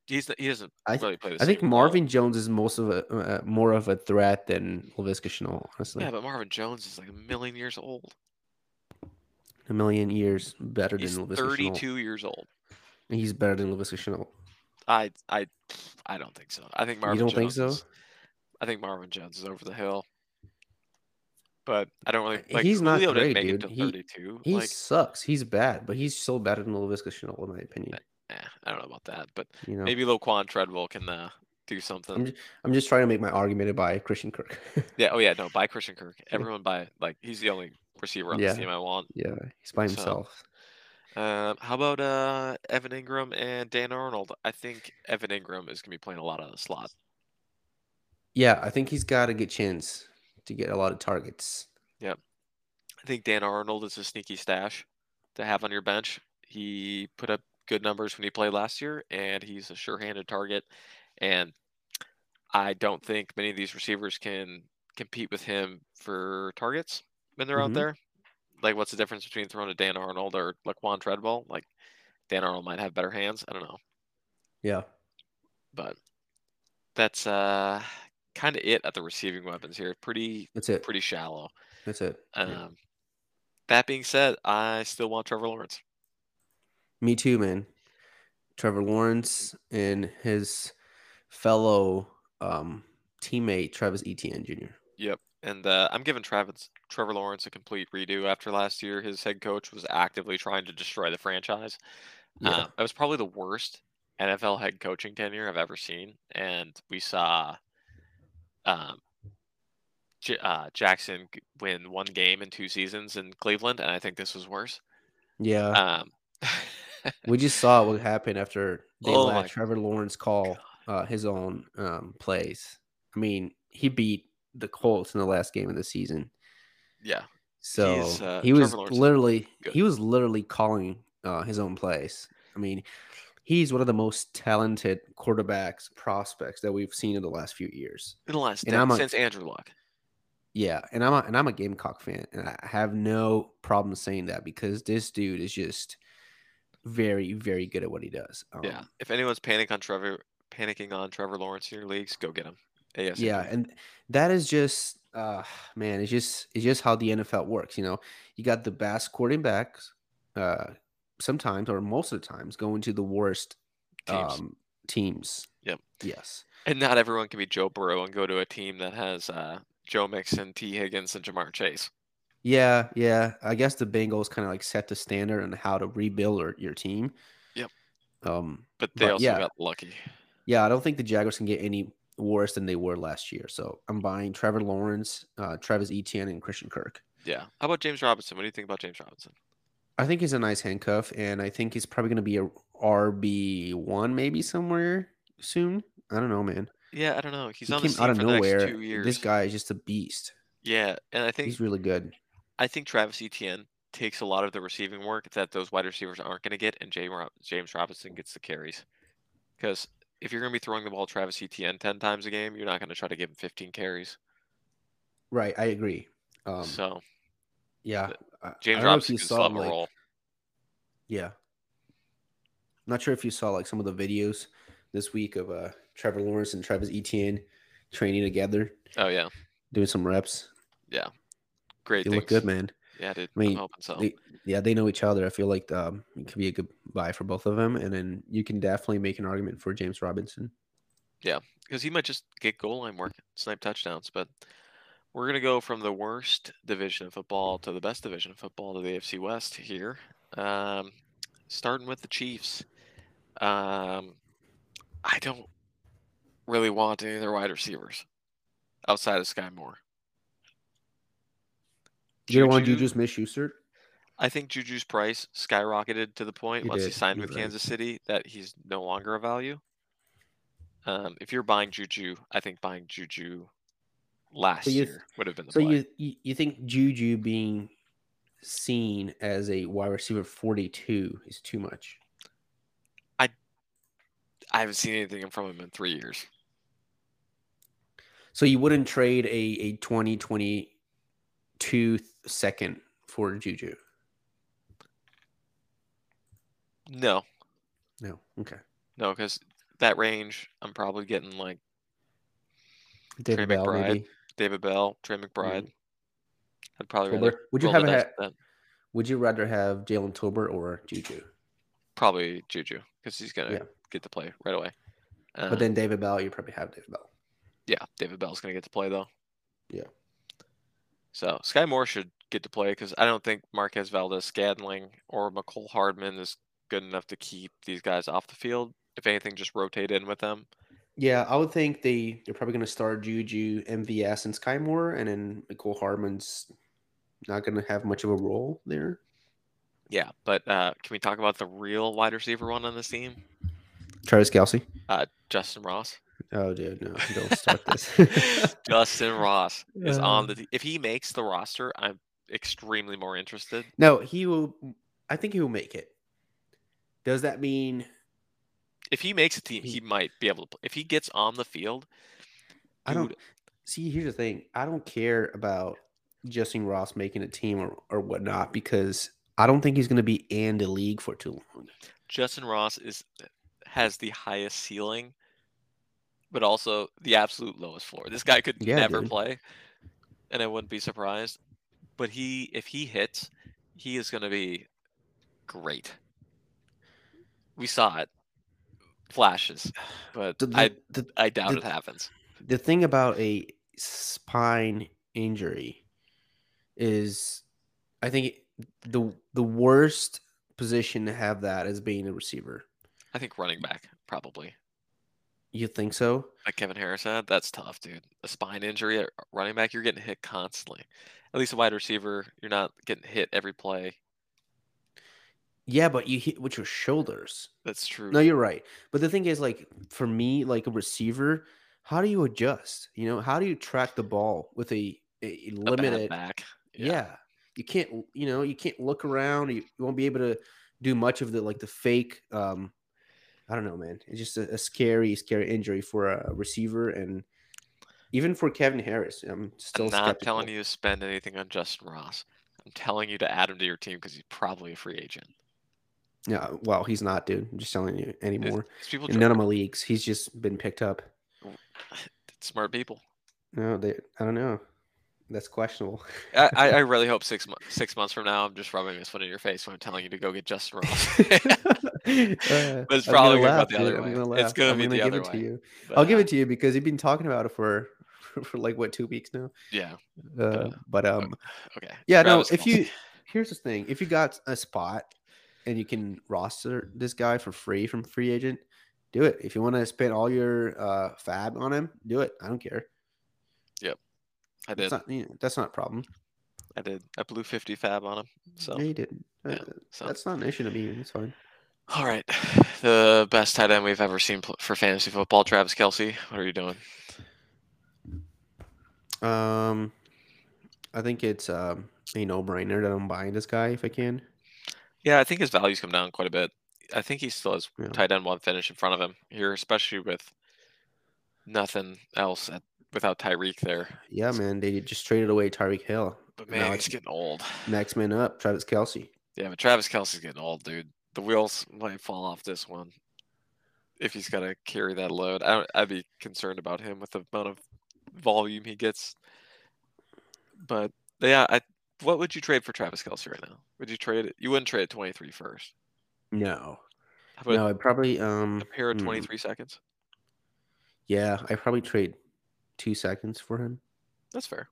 he doesn't really play this. I think Marvin Jones is more of a threat than LaVisca Chenault, honestly. Yeah, but Marvin Jones is like a million years old. A million years better than LaVisca Chenault. He's 32 years old. And he's better than LaVisca Chenault. I don't think so. I think Marvin Jones. You don't think so? I think Marvin Jones is over the hill. But I don't really like he's Julio not great, didn't make dude. It to 32. He sucks. He's bad, but he's still better than LaVisca Chenault, in my opinion. I don't know about that, but maybe Laquan Treadwell can do something. I'm just trying to make my argument by Christian Kirk. Buy Christian Kirk. Everyone buy he's the only receiver on this team I want. Yeah, he's by himself. How about Evan Ingram and Dan Arnold? I think Evan Ingram is gonna be playing a lot of the slot. Yeah, I think he's got a good chance to get a lot of targets. Yeah. I think Dan Arnold is a sneaky stash to have on your bench. He put up good numbers when he played last year, and he's a sure-handed target. And I don't think many of these receivers can compete with him for targets when they're out there. Like, what's the difference between throwing to Dan Arnold or Laquan Treadwell? Like, Dan Arnold might have better hands. I don't know. Yeah. But that's kind of it at the receiving weapons here. Pretty shallow. That's it. That being said, I still want Trevor Lawrence. Me too, man. Trevor Lawrence and his fellow teammate Travis Etienne Jr. Yep. And I'm giving Trevor Lawrence a complete redo after last year. His head coach was actively trying to destroy the franchise. Yeah. That was probably the worst NFL head coaching tenure I've ever seen. And we saw Jackson win one game in two seasons in Cleveland, and I think this was worse. Yeah. We just saw what happened after they let Trevor Lawrence call his own plays. I mean, he beat the Colts in the last game of the season. Yeah. So he was literally calling his own plays. I mean, he's one of the most talented quarterbacks prospects that we've seen in the last few years. In the last since Andrew Luck. Yeah, and I'm a Gamecock fan, and I have no problem saying that because this dude is just very, very good at what he does. Yeah. If anyone's panicking on Trevor Lawrence in your leagues, go get him. ASAP. Yeah, and that is just man, it's just how the NFL works, you know. You got the best quarterbacks sometimes or most of the times going to the worst teams. Yep. Yes. And not everyone can be Joe Burrow and go to a team that has Joe Mixon, T. Higgins, and Jamar Chase. Yeah. I guess the Bengals kind of like set the standard on how to rebuild your team. Yep. But they also got lucky. Yeah, I don't think the Jaguars can get any worse than they were last year. So I'm buying Trevor Lawrence, Travis Etienne, and Christian Kirk. Yeah. How about James Robinson? What do you think about James Robinson? I think he's a nice handcuff, and I think he's probably going to be a RB1 maybe somewhere soon. I don't know, man. Yeah, I don't know. He's on the scene out of nowhere. Next 2 years. This guy is just a beast. Yeah, and I think he's really good. I think Travis Etienne takes a lot of the receiving work that those wide receivers aren't going to get, and James Robinson gets the carries. Because if you're going to be throwing the ball Travis Etienne 10 times a game, you're not going to try to give him 15 carries. Right, I agree. Yeah. James Robinson can still have a role. Yeah. I'm not sure if you saw like some of the videos this week of Trevor Lawrence and Travis Etienne training together. Oh, yeah. Doing some reps. Yeah. Great. They look good, man. Yeah, dude. I mean, I'm hoping so. They know each other. I feel like it could be a good buy for both of them. And then you can definitely make an argument for James Robinson. Yeah, because he might just get goal line work, snipe touchdowns. But we're going to go from the worst division of football to the best division of football to the AFC West here. Starting with the Chiefs. I don't really want any of their wide receivers outside of Sky Moore. You don't want Juju's Smith-Schuster? I think Juju's price skyrocketed to the point once he signed with Kansas City that he's no longer a value. If you're buying Juju, I think buying Juju last year would have been the play. You think Juju being seen as a wide receiver 42 is too much? I haven't seen anything from him in 3 years. So you wouldn't trade a 2022 second for Juju? No. Okay. No, because that range, I'm probably getting like David Bell, Trey McBride. Mm. I'd probably rather. Would you rather have Jalen Tolbert or Juju? Probably Juju, because he's gonna get to play right away. But then David Bell, you probably have David Bell. Yeah, David Bell's going to get to play, though. Yeah. So, Sky Moore should get to play because I don't think Marquez Valdes-Scantling or Mecole Hardman is good enough to keep these guys off the field. If anything, just rotate in with them. Yeah, I would think they're probably going to start Juju, MVS, and Sky Moore, and then Mecole Hardman's not going to have much of a role there. Yeah, but can we talk about the real wide receiver one on this team? Travis Kelce. Justin Ross. Oh, dude, no. Don't start this. Justin Ross is on the – if he makes the roster, I'm extremely more interested. No, he will – I think he will make it. Does that mean – if he makes a team, he might be able to – if he gets on the field – I don't – see, here's the thing. I don't care about Justin Ross making a team or whatnot because I don't think he's going to be in the league for too long. Justin Ross has the highest ceiling, but also the absolute lowest floor. This guy could never play, and I wouldn't be surprised. But if he hits, he is going to be great. We saw it, flashes, but I doubt it happens. the thing about a spine injury is I think the worst position to have that is being a receiver. I think running back, probably. You think so? Like Kevin Harris had? That's tough, dude. A spine injury at running back, you're getting hit constantly. At least a wide receiver, you're not getting hit every play. Yeah, but you hit with your shoulders. That's true. No, you're right. But the thing is, like, for me, like a receiver, how do you adjust? You know, how do you track the ball with a limited bad back? Yeah. You can't, you know, you can't look around. You won't be able to do much of the fake. I don't know, man. It's just a scary, scary injury for a receiver and even for Kevin Harris. I'm not telling you to spend anything on Justin Ross. I'm telling you to add him to your team because he's probably a free agent. Yeah, well, he's not, dude. I'm just telling you anymore. In none of my leagues. He's just been picked up. Smart people. No, I don't know. That's questionable. I really hope six months from now, I'm just rubbing this one in your face when I'm telling you to go get Justin Ross. But it's probably about the other way. It's going to be the other way. I'll give it to you because you've been talking about it for like, what, 2 weeks now? Yeah. Okay. Yeah, Travis, no, here's the thing. If you got a spot and you can roster this guy for free from free agent, do it. If you want to spend all your fab on him, do it. I don't care. Yep. I did. That's not a problem. I did. I blew 50 fab on him. So. Yeah, you did. Yeah, that's not an issue to me. It's fine. All right. The best tight end we've ever seen for fantasy football, Travis Kelce. What are you doing? I think it's a no-brainer that I'm buying this guy if I can. Yeah, I think his value's come down quite a bit. I think he still has tight end one finish in front of him here, especially with nothing else without Tyreek there. Yeah, man, they just traded away Tyreek Hill. But man, he's getting old. Next man up, Travis Kelce. Yeah, but Travis Kelce's getting old, dude. The wheels might fall off this one if he's got to carry that load. I'd be concerned about him with the amount of volume he gets. But yeah, what would you trade for Travis Kelce right now? Would you trade it? You wouldn't trade at 23 first. No. No, I'd probably a pair of 23 seconds. Yeah, I probably trade 2 seconds for him. That's fair.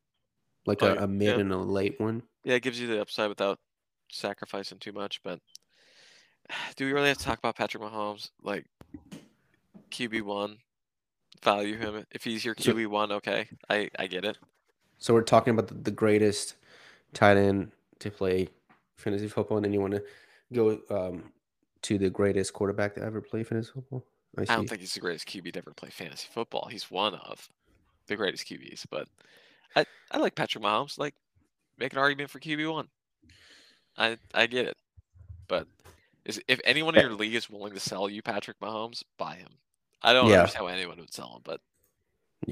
Like a mid and a late one. Yeah, it gives you the upside without sacrificing too much. But do we really have to talk about Patrick Mahomes? Like QB1, value him. If he's your QB1, okay, I get it. So we're talking about the greatest tight end to play fantasy football, and then you want to go to the greatest quarterback to ever play fantasy football? I don't think he's the greatest QB to ever play fantasy football. He's one of the greatest QBs, but I like Patrick Mahomes. Like, make an argument for QB1. I get it, but if anyone in your league is willing to sell you Patrick Mahomes, buy him. I don't understand why anyone would sell him, but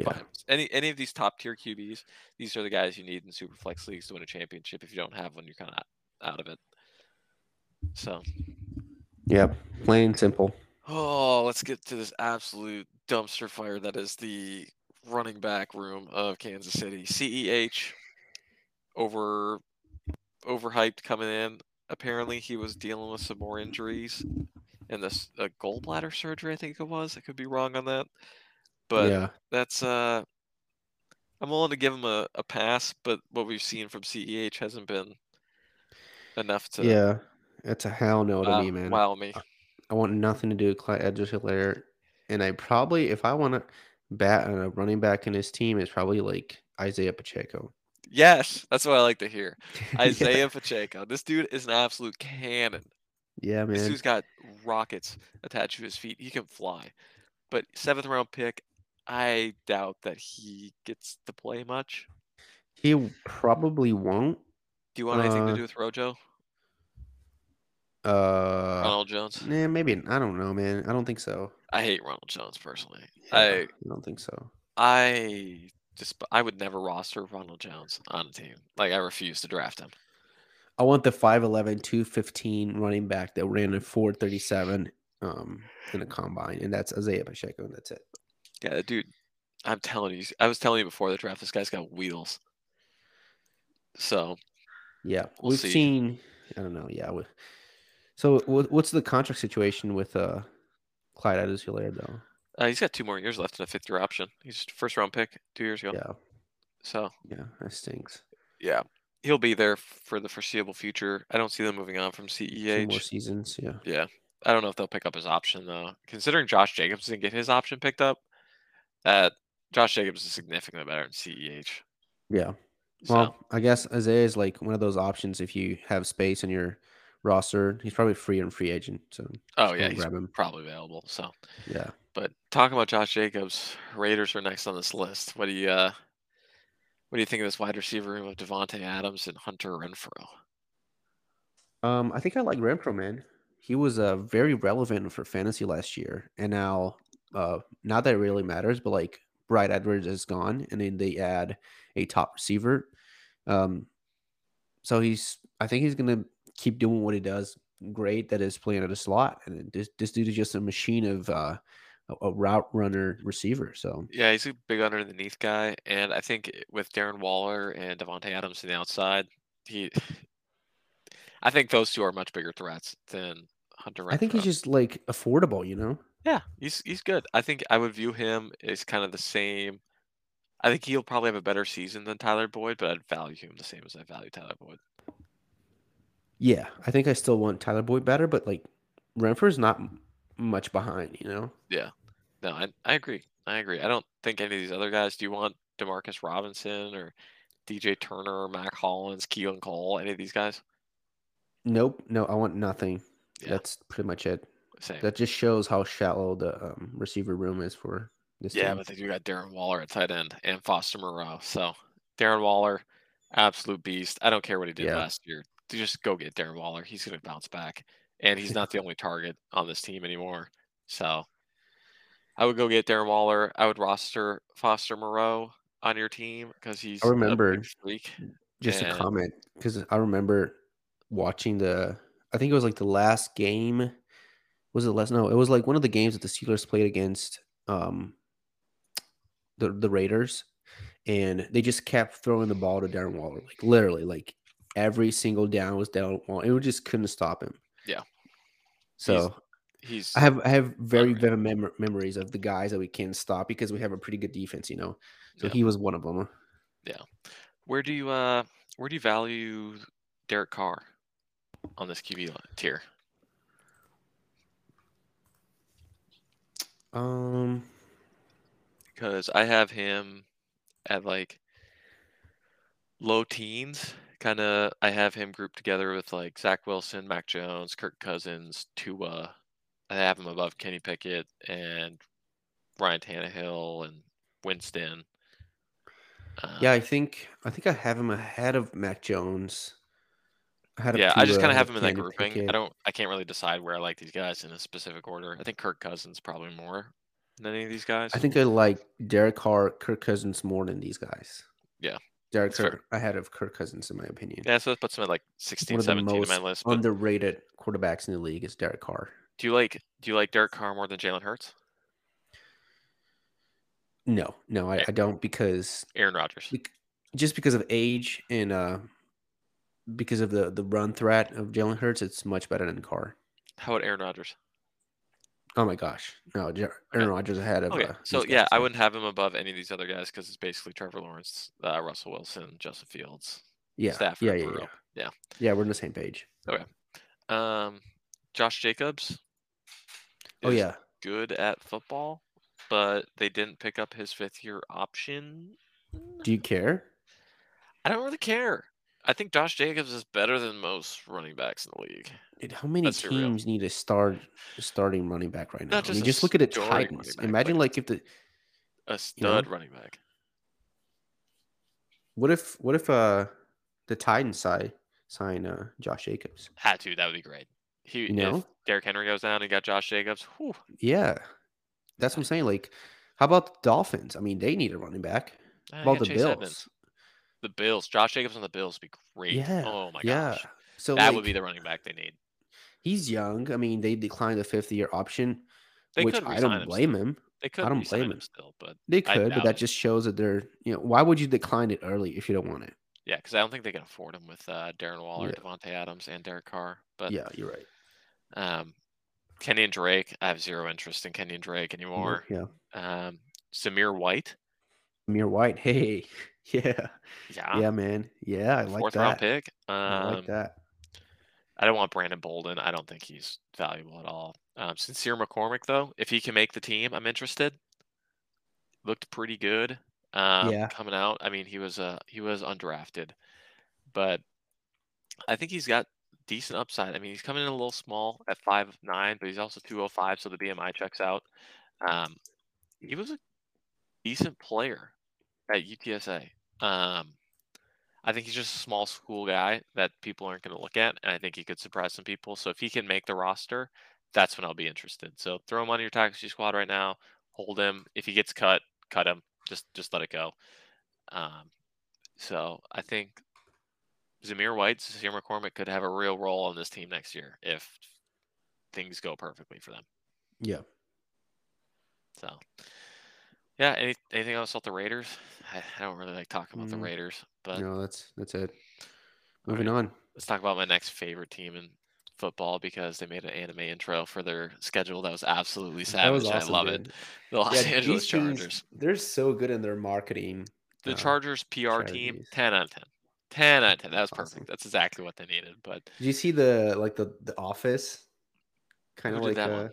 buy him. Any of these top tier QBs, these are the guys you need in Superflex leagues to win a championship. If you don't have one, you're kind of out of it. So, yeah, plain and simple. Oh, let's get to this absolute dumpster fire that is the running back room of Kansas City. CEH overhyped coming in. Apparently, he was dealing with some more injuries and this gallbladder surgery, I think it was. I could be wrong on that. But that's I'm willing to give him a pass, but what we've seen from CEH hasn't been enough to... Yeah, it's a hell no to me, man. Wow me. I want nothing to do with Clyde Edwards-Helaire. And I probably, if I want to bat on a running back in his team, it's probably like Isaiah Pacheco. Yes, that's what I like to hear. Isaiah Pacheco. This dude is an absolute cannon. Yeah, man. This dude's got rockets attached to his feet. He can fly. But 7th-round pick, I doubt that he gets to play much. He probably won't. Do you want anything to do with Rojo? Ronald Jones? Yeah, maybe. I don't know, man. I don't think so. I hate Ronald Jones personally. Yeah, I don't think so. I would never roster Ronald Jones on a team. Like, I refuse to draft him. I want the 5'11", 215 running back that ran a 4.37 in a combine, and that's Isaiah Pacheco, and that's it. Yeah, dude, I'm telling you. I was telling you before the draft, this guy's got wheels. So, yeah, we've seen. I don't know. Yeah. So, what's the contract situation with Clyde Edwards-Helaire, though? He's got 2 more years left in a fifth-year option. He's first-round pick 2 years ago. Yeah. So. Yeah, that stinks. Yeah. He'll be there for the foreseeable future. I don't see them moving on from CEH. 2 more seasons, yeah. Yeah. I don't know if they'll pick up his option, though. Considering Josh Jacobs didn't get his option picked up, Josh Jacobs is significantly better than CEH. Yeah. Well, so. I guess Isaiah is like one of those options if you have space in your roster. He's probably free and free agent. So he's grab him. Probably available. So yeah. But talking about Josh Jacobs, Raiders are next on this list. What do you think of this wide receiver room of Devontae Adams and Hunter Renfrow? I think I like Renfrow, man. He was very relevant for fantasy last year, and now not that it really matters, but like Bright Edwards is gone, and then they add a top receiver. So I think he's gonna keep doing what he does. Great that is playing at a slot, and this dude is just a machine of a route runner receiver. So yeah, he's a big underneath guy, and I think with Darren Waller and Devontae Adams to the outside, I think those two are much bigger threats than Hunter Renfrow. I think he's just like affordable, you know. Yeah, he's good. I think I would view him as kind of the same. I think he'll probably have a better season than Tyler Boyd, but I'd value him the same as I value Tyler Boyd. Yeah, I think I still want Tyler Boyd better, but like Renfrow's not much behind, you know? Yeah. No, I agree. I don't think any of these other guys. Do you want Demarcus Robinson or DJ Turner, Mac Hollins, Keelan Cole, any of these guys? Nope. No, I want nothing. Yeah. That's pretty much it. Same. That just shows how shallow the receiver room is for this team. Yeah, but they do got Darren Waller at tight end and Foster Moreau. So Darren Waller, absolute beast. I don't care what he did last year. Just go get Darren Waller. He's going to bounce back. And he's not the only target on this team anymore. So I would go get Darren Waller. I would roster Foster Moreau on your team because he's a big freak. Just a comment, because I remember watching I think it was like the last game. Was it last? No, it was like one of the games that the Steelers played against the Raiders, and they just kept throwing the ball to Darren Waller, like literally, like every single down was Darren Waller. It just couldn't stop him. Yeah. So he's I have very vivid memories of the guys that we can't stop because we have a pretty good defense, you know. So he was one of them. Yeah. Where do you value Derek Carr on this QB tier? Because I have him at like low teens, kind of. I have him grouped together with like Zach Wilson, Mac Jones, Kirk Cousins, Tua. I have him above Kenny Pickett and Ryan Tannehill and Winston. Yeah, I think I have him ahead of Mac Jones. I just kind of have him in that grouping. Pickett. I can't really decide where I like these guys in a specific order. I think Kirk Cousins probably more than any of these guys. I think I like Derek Carr, Kirk Cousins more than these guys. Yeah. Derek Carr ahead of Kirk Cousins, in my opinion. Yeah, so that puts him at like 16, 17 on my list. But... underrated quarterbacks in the league is Derek Carr. Do you like Derek Carr more than Jalen Hurts? No, I don't, because Aaron Rodgers. Just because of age and because of the run threat of Jalen Hurts, it's much better than Carr. How about Aaron Rodgers? Oh, my gosh. No, Aaron Rodgers ahead of... Okay. So, yeah, I wouldn't have him above any of these other guys because it's basically Trevor Lawrence, Russell Wilson, Justin Fields, Stafford. Yeah. Yeah, we're on the same page. Okay. Josh Jacobs is good at football, but they didn't pick up his fifth-year option. Do you care? I don't really care. I think Josh Jacobs is better than most running backs in the league. Dude, how many teams need a starting running back right now? Just look at the Titans. Imagine like if a stud running back. What if the Titans sign Josh Jacobs? Had to, that would be great. If Derrick Henry goes down and got Josh Jacobs. Whew. Yeah. That's what I'm saying. Like, how about the Dolphins? I mean, they need a running back. How about the Chase Bills? Edmonds. The Bills, Josh Jacobs on the Bills would be great. Yeah, oh my gosh. Yeah. So that would be the running back they need. He's young. I mean, they declined the fifth-year option, which I don't blame him. I don't blame him still, but they could. But that just shows that they're, you know, why would you decline it early if you don't want it? Yeah, because I don't think they can afford him with Darren Waller, Devontae Adams, and Derek Carr. But yeah, you're right. Kenyan Drake. I have zero interest in Kenyan Drake anymore. Yeah. Zamir White. Zamir White. Hey. Yeah. Yeah. Yeah, man. Yeah, I like that. Fourth round pick. I like that. I don't want Brandon Bolden. I don't think he's valuable at all. Sincere McCormick, though, if he can make the team, I'm interested. Looked pretty good coming out. I mean, he was undrafted, but I think he's got decent upside. I mean, he's coming in a little small at 5'9", but he's also 205, so the BMI checks out. He was a decent player at UTSA. I think he's just a small school guy that people aren't going to look at, and I think he could surprise some people. So if he can make the roster, that's when I'll be interested. So throw him on your taxi squad right now. Hold him. If he gets cut, cut him. Just let it go. So I think Zamir White, Zamir McCormick could have a real role on this team next year if things go perfectly for them. Yeah. So, yeah, anything else about the Raiders? I don't really like talking about the Raiders. But no, that's it. Moving on. Let's talk about my next favorite team in football, because they made an anime intro for their schedule that was absolutely savage. Was awesome, I love it. The Los Angeles Chargers. They're so good in their marketing. The Chargers PR team, 10 out of 10. 10 out of 10. That was perfect. Awesome. That's exactly what they needed. But did you see the office? Kind of like that one?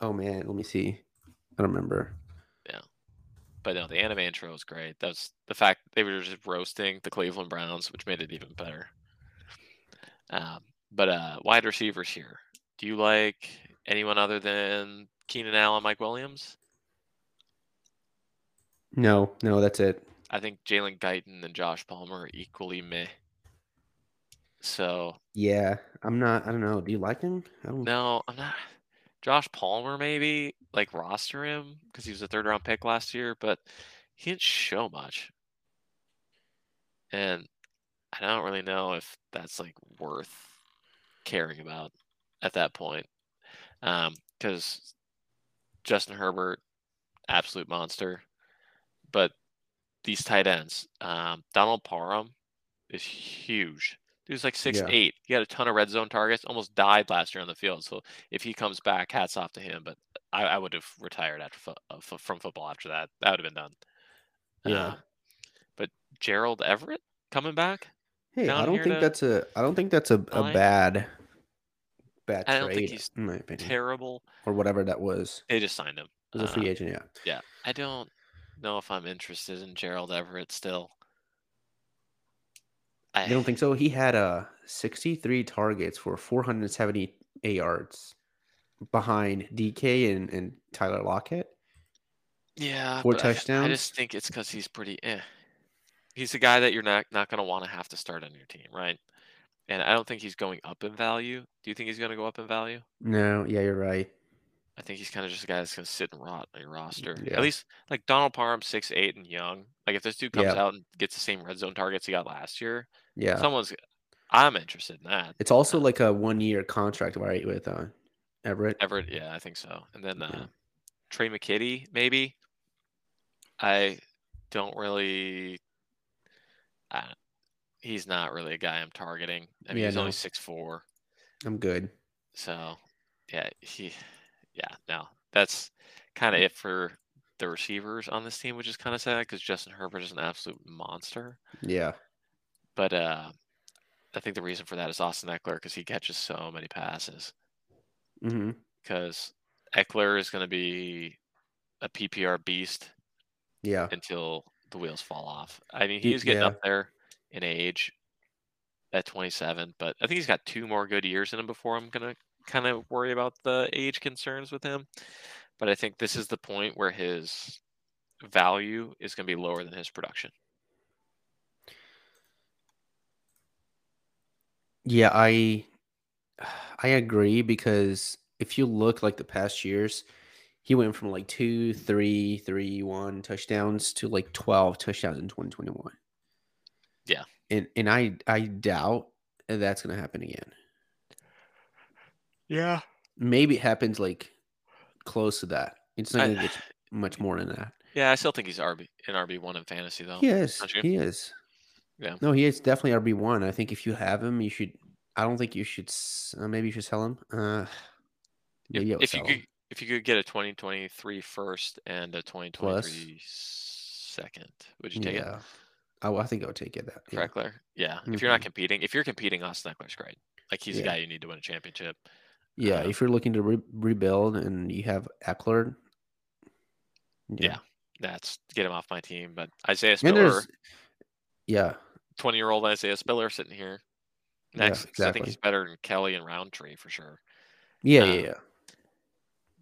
Oh man, let me see. I don't remember. But no, the anime intro was great. That's the fact they were just roasting the Cleveland Browns, which made it even better. But wide receivers here. Do you like anyone other than Keenan Allen, Mike Williams? No, that's it. I think Jalen Guyton and Josh Palmer are equally meh. So yeah, I'm not. I don't know. Do you like him? No, I'm not. Josh Palmer, maybe, like, roster him because he was a third-round pick last year, but he didn't show much. And I don't really know if that's, like, worth caring about at that point. Because Justin Herbert, absolute monster. But these tight ends, Donald Parham is huge. He was like 6'8". Yeah. He had a ton of red zone targets, almost died last year on the field. So if he comes back, hats off to him. But I would have retired from football after that. That would have been done. Yeah. But Gerald Everett coming back? Hey, I don't think that's a bad trade. I don't think he's in my opinion. Terrible. Or whatever that was. They just signed him. It was a free agent, yeah. Yeah. I don't know if I'm interested in Gerald Everett still. I don't think so. He had 63 targets for 478 yards behind DK and Tyler Lockett. Yeah. 4 touchdowns. I just think it's because he's pretty He's a guy that you're not going to want to have to start on your team, right? And I don't think he's going up in value. Do you think he's going to go up in value? No. Yeah, you're right. I think he's kind of just a guy that's going to sit and rot on your roster. Yeah. At least, like, Donald Parham, 6'8", and young. Like, if this dude comes out and gets the same red zone targets he got last year, I'm interested in that. It's also like a 1-year contract, right, with Everett? Everett, yeah, I think so. And then Trey McKitty, maybe. He's not really a guy I'm targeting. I mean, he's only 6'4". I'm good. So, yeah, that's kind of it for the receivers on this team, which is kind of sad because Justin Herbert is an absolute monster. Yeah. But I think the reason for that is Austin Eckler because he catches so many passes. Mm-hmm. Because Eckler is going to be a PPR beast until the wheels fall off. I mean, he's getting up there in age at 27, but I think he's got 2 more good years in him before I'm going to kind of worry about the age concerns with him, but I think this is the point where his value is going to be lower than his production. Yeah, I agree, because if you look like the past years, he went from like 2, 3, 1 touchdowns to like 12 touchdowns in 2021. Yeah. And I doubt that's going to happen again. Yeah. Maybe it happens like close to that. It's not going to get much more than that. Yeah, I still think he's in RB1 in fantasy, though. Yes, he is. Yeah. No, he is definitely RB1. I think if you have him, you should – I don't think you should – maybe you should sell him. If you could get a 2023 first and a 2023 second, would you take it? I think I would take it. Freckler? Yeah. Mm-hmm. If you're not competing, if you're competing, Austin Eckler's great. Like, he's a guy you need to win a championship. Yeah. If you're looking to rebuild and you have Eckler. Yeah. That's get him off my team. But Isaiah Spiller. Yeah. 20-year-old Isaiah Spiller sitting here next. Yeah, exactly. I think he's better than Kelly and Roundtree for sure. Yeah.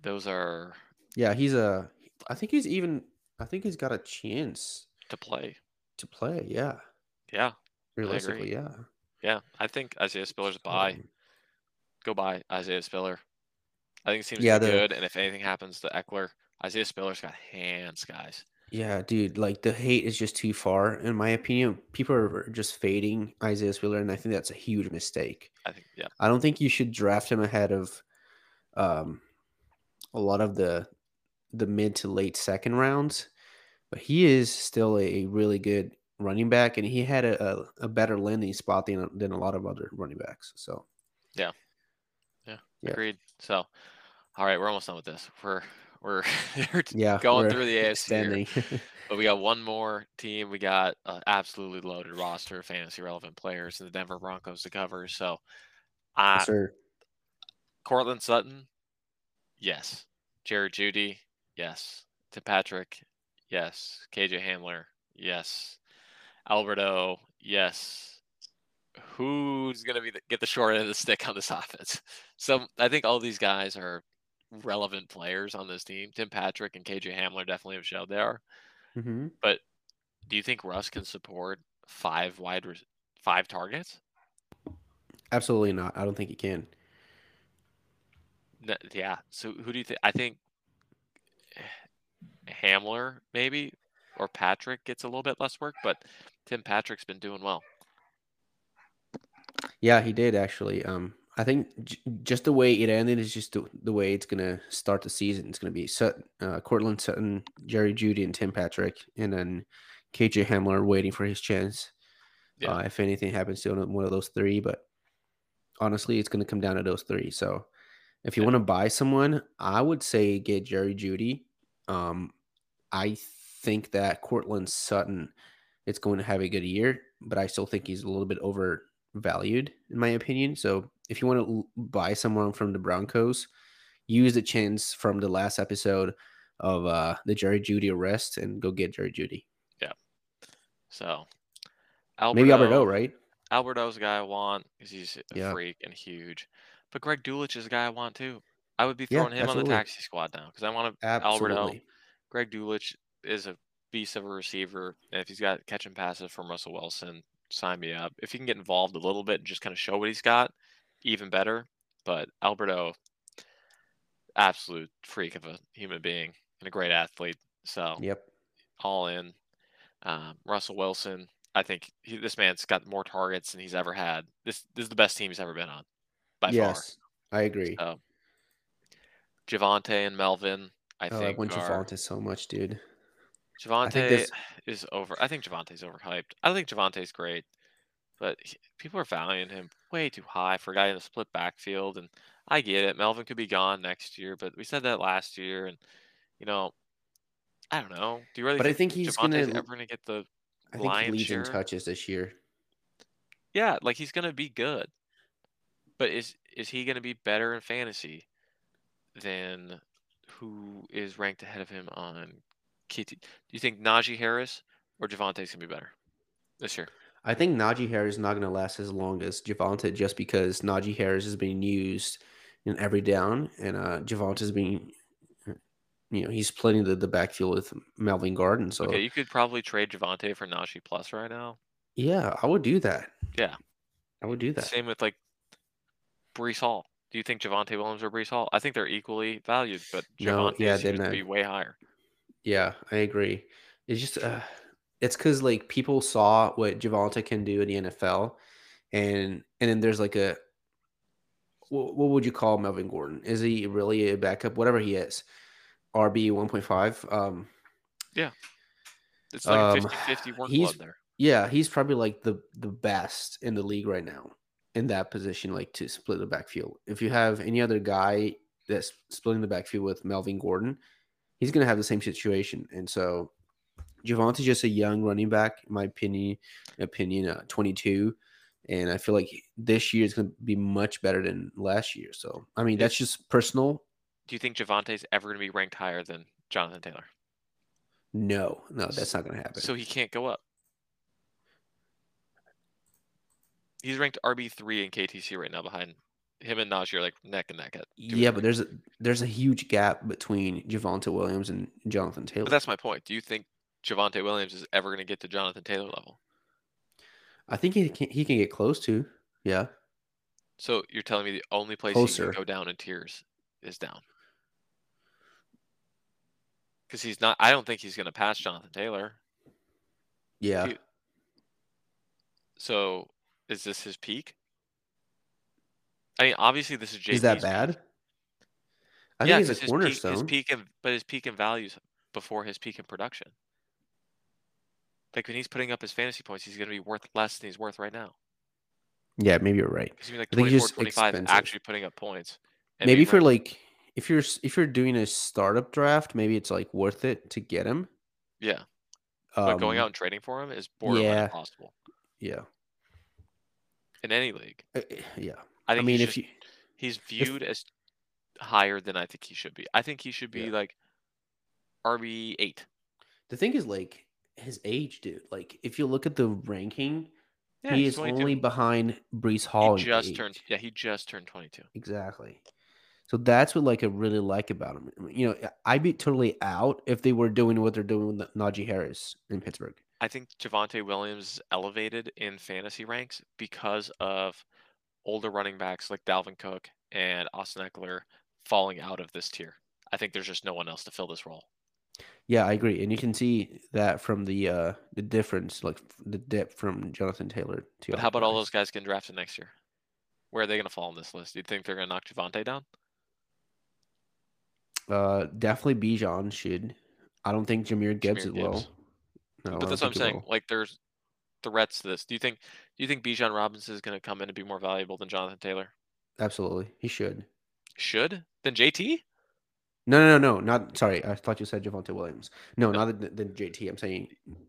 Those are. Yeah. I think he's got a chance to play. Yeah. Realistically, yeah. Yeah. I think Isaiah Spiller's a buy. Go buy Isaiah Spiller. I think it seems to be good. And if anything happens to Eckler, Isaiah Spiller's got hands, guys. Yeah, dude. Like, the hate is just too far, in my opinion. People are just fading Isaiah Spiller, and I think that's a huge mistake. I don't think you should draft him ahead of a lot of the mid to late second rounds. But he is still a really good running back, and he had a better landing spot than a lot of other running backs. So, yeah, agreed. So, all right, we're almost done with this. We're going through the AFC here. But we got one more team. We got an absolutely loaded roster of fantasy relevant players, and the Denver Broncos to cover. So, Courtland Sutton, yes. Jerry Jeudy, yes. Fitzpatrick. Yes. KJ Hamler. Yes. Alberto. Yes. Who's going to get the short end of the stick on this offense? So I think all these guys are relevant players on this team. Tim Patrick and KJ Hamler definitely have showed they are. Mm-hmm. But do you think Russ can support five targets? Absolutely not. I don't think he can. Yeah. So who do you think? I think Hamler maybe, or Patrick gets a little bit less work, but Tim Patrick's been doing well. Yeah, he did actually. I think just the way it ended is just the way it's going to start the season. It's going to be Courtland Sutton, Jerry Jeudy, and Tim Patrick, and then KJ Hamler waiting for his chance. Yeah. If anything happens to one of those three, but honestly, it's going to come down to those three. So if you want to buy someone, I would say get Jerry Jeudy. I think that Courtland Sutton is going to have a good year, but I still think he's a little bit overvalued, in my opinion. So if you want to buy someone from the Broncos, use the chance from the last episode of the Jerry Jeudy arrest and go get Jerry Jeudy. Yeah. So maybe Alberto, right? Alberto's a guy I want because he's a freak and huge. But Greg Dulich is a guy I want too. I would be throwing him on the taxi squad now because I want to Alberto. Greg Dulich is a beast of a receiver. And if he's got catching passes from Russell Wilson, sign me up. If he can get involved a little bit and just kind of show what he's got, even better. But Alberto, absolute freak of a human being and a great athlete. So, all in. Russell Wilson, I think this man's got more targets than he's ever had. This is the best team he's ever been on by far. Yes, I agree. So, Javonte and Melvin, I think. I want Javonte so much, dude. I think Javonte's overhyped. I think Javonte's great, but people are valuing him way too high for a guy in a split backfield. And I get it. Melvin could be gone next year, but we said that last year. And, I don't know. Do you really think he's ever going to get the lion's share? I think he leads in touches this year. Yeah, like he's going to be good. But is he going to be better in fantasy than who is ranked ahead of him on KT? Do you think Najee Harris or Javante's going to be better this year? I think Najee Harris is not going to last as long as Javonte just because Najee Harris is being used in every down, and Javonte is being, he's playing the backfield with Melvin Gordon. So okay, you could probably trade Javonte for Najee Plus right now. Yeah, I would do that. Yeah. I would do that. Same with Breece Hall. Do you think Javonte Williams or Breece Hall? I think they're equally valued, but Javonte seems to be way higher. Yeah, I agree. It's just it's because people saw what Javonte can do in the NFL, and then there's what would you call Melvin Gordon? Is he really a backup? Whatever he is, RB 1.5. Yeah, it's like a 50-50 workload there. Yeah, he's probably the best in the league right now in that position, to split the backfield. If you have any other guy that's splitting the backfield with Melvin Gordon, he's going to have the same situation. And so Javonte's just a young running back, in my opinion, 22. And I feel like this year is going to be much better than last year. So, I mean, that's just personal. Do you think Javante's ever going to be ranked higher than Jonathan Taylor? No, that's not going to happen. So he can't go up. He's ranked RB3 in KTC right now behind him and Najee are like neck and neck. Yeah, but there's a huge gap between Javonte Williams and Jonathan Taylor. But that's my point. Do you think Javonte Williams is ever going to get to Jonathan Taylor level? I think he can get close to, yeah. So you're telling me the only place Closer. He can go down in tiers is down? Because he's not – I don't think he's going to pass Jonathan Taylor. Yeah. So is this his peak? I mean, obviously this is JP's. Is that bad? Peak. I think it's a cornerstone. His peak in values before his peak in production. Like, when he's putting up his fantasy points, he's going to be worth less than he's worth right now. Yeah, maybe you're right. He's going to be like 24, 25 expensive. Actually putting up points. Maybe for like – if you're doing a startup draft, maybe it's like worth it to get him. Yeah. But going out and trading for him is borderline impossible. Yeah. In any league. Yeah. He's viewed as higher than I think he should be. I think he should be like RB8. The thing is like – his age, dude. Like, if you look at the ranking, he is only behind Breece Hall. He just turned 22. Exactly. So that's what like I really like about him. You know, I'd be totally out if they were doing what they're doing with Najee Harris in Pittsburgh. I think Javonte Williams elevated in fantasy ranks because of older running backs like Dalvin Cook and Austin Eckler falling out of this tier. I think there's just no one else to fill this role. Yeah, I agree, and you can see that from the difference, like the dip from Jonathan Taylor to. But how about all those guys getting drafted next year? Where are they going to fall on this list? Do you think they're going to knock Javonte down? Definitely Bijan should. I don't think Jahmyr Gibbs will. No, but that's what I'm saying. Like, there's threats to this. Do you think Bijan Robinson is going to come in and be more valuable than Jonathan Taylor? Absolutely, he should. Should? Then JT? No. Not sorry. I thought you said Javonte Williams. No. Not than JT. I'm saying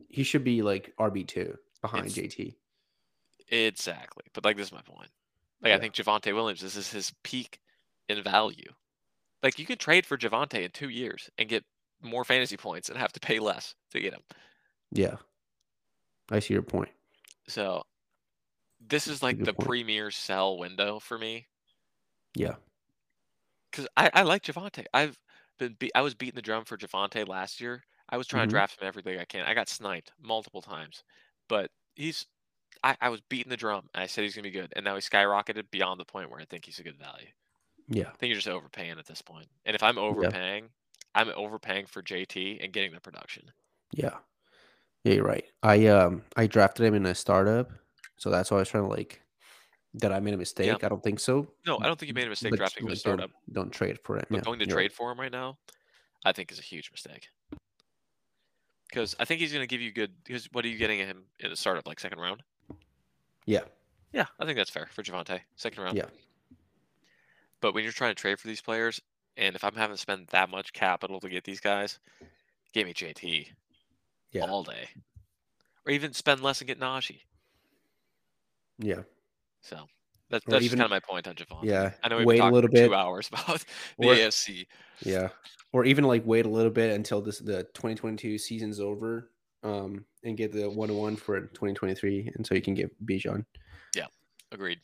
he should be like RB2 behind JT. Exactly. But like, this is my point. Like, yeah. I think Javonte Williams, this is his peak in value. Like, you could trade for Javonte in 2 years and get more fantasy points and have to pay less to get him. Yeah. I see your point. So this is like the premier sell window for me. Yeah. Because I like Javonte. I was beating the drum for Javonte last year. I was trying to draft him every league I can. I got sniped multiple times. But I was beating the drum. And I said he's going to be good. And now he's skyrocketed beyond the point where I think he's a good value. Yeah. I think you're just overpaying at this point. And if I'm overpaying, I'm overpaying for JT and getting the production. Yeah. Yeah, you're right. I drafted him in a startup. So that's why I was trying to like... That I made a mistake? Yeah. I don't think so. No, I don't think you made a mistake drafting him in a startup. Don't trade for him. But going to trade for him right now, I think is a huge mistake. Because I think he's going to give you good... Because what are you getting him in a startup, like second round? Yeah. Yeah, I think that's fair for Javonte. Second round. Yeah. But when you're trying to trade for these players, and if I'm having to spend that much capital to get these guys, give me JT all day. Or even spend less and get Najee. Yeah. So that's even, just kind of my point on Javonte. Yeah, I know we've been talking for 2 hours about the AFC. Yeah, or even like wait a little bit until the 2022 season's over, and get the 1-1 for 2023, and so you can get Bijan. Yeah, agreed.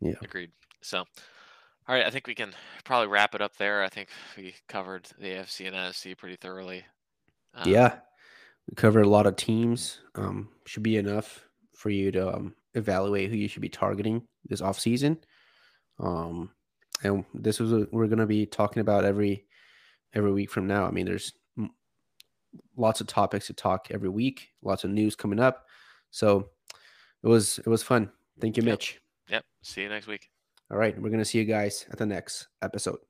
Yeah, agreed. So, all right, I think we can probably wrap it up there. I think we covered the AFC and NFC pretty thoroughly. We covered a lot of teams. Should be enough for you to. Evaluate who you should be targeting this offseason. And this is what we're going to be talking about every week from now. I mean, there's lots of topics to talk every week, lots of news coming up. So it was fun. Thank you, Mitch. Yep. See you next week. All right. We're going to see you guys at the next episode.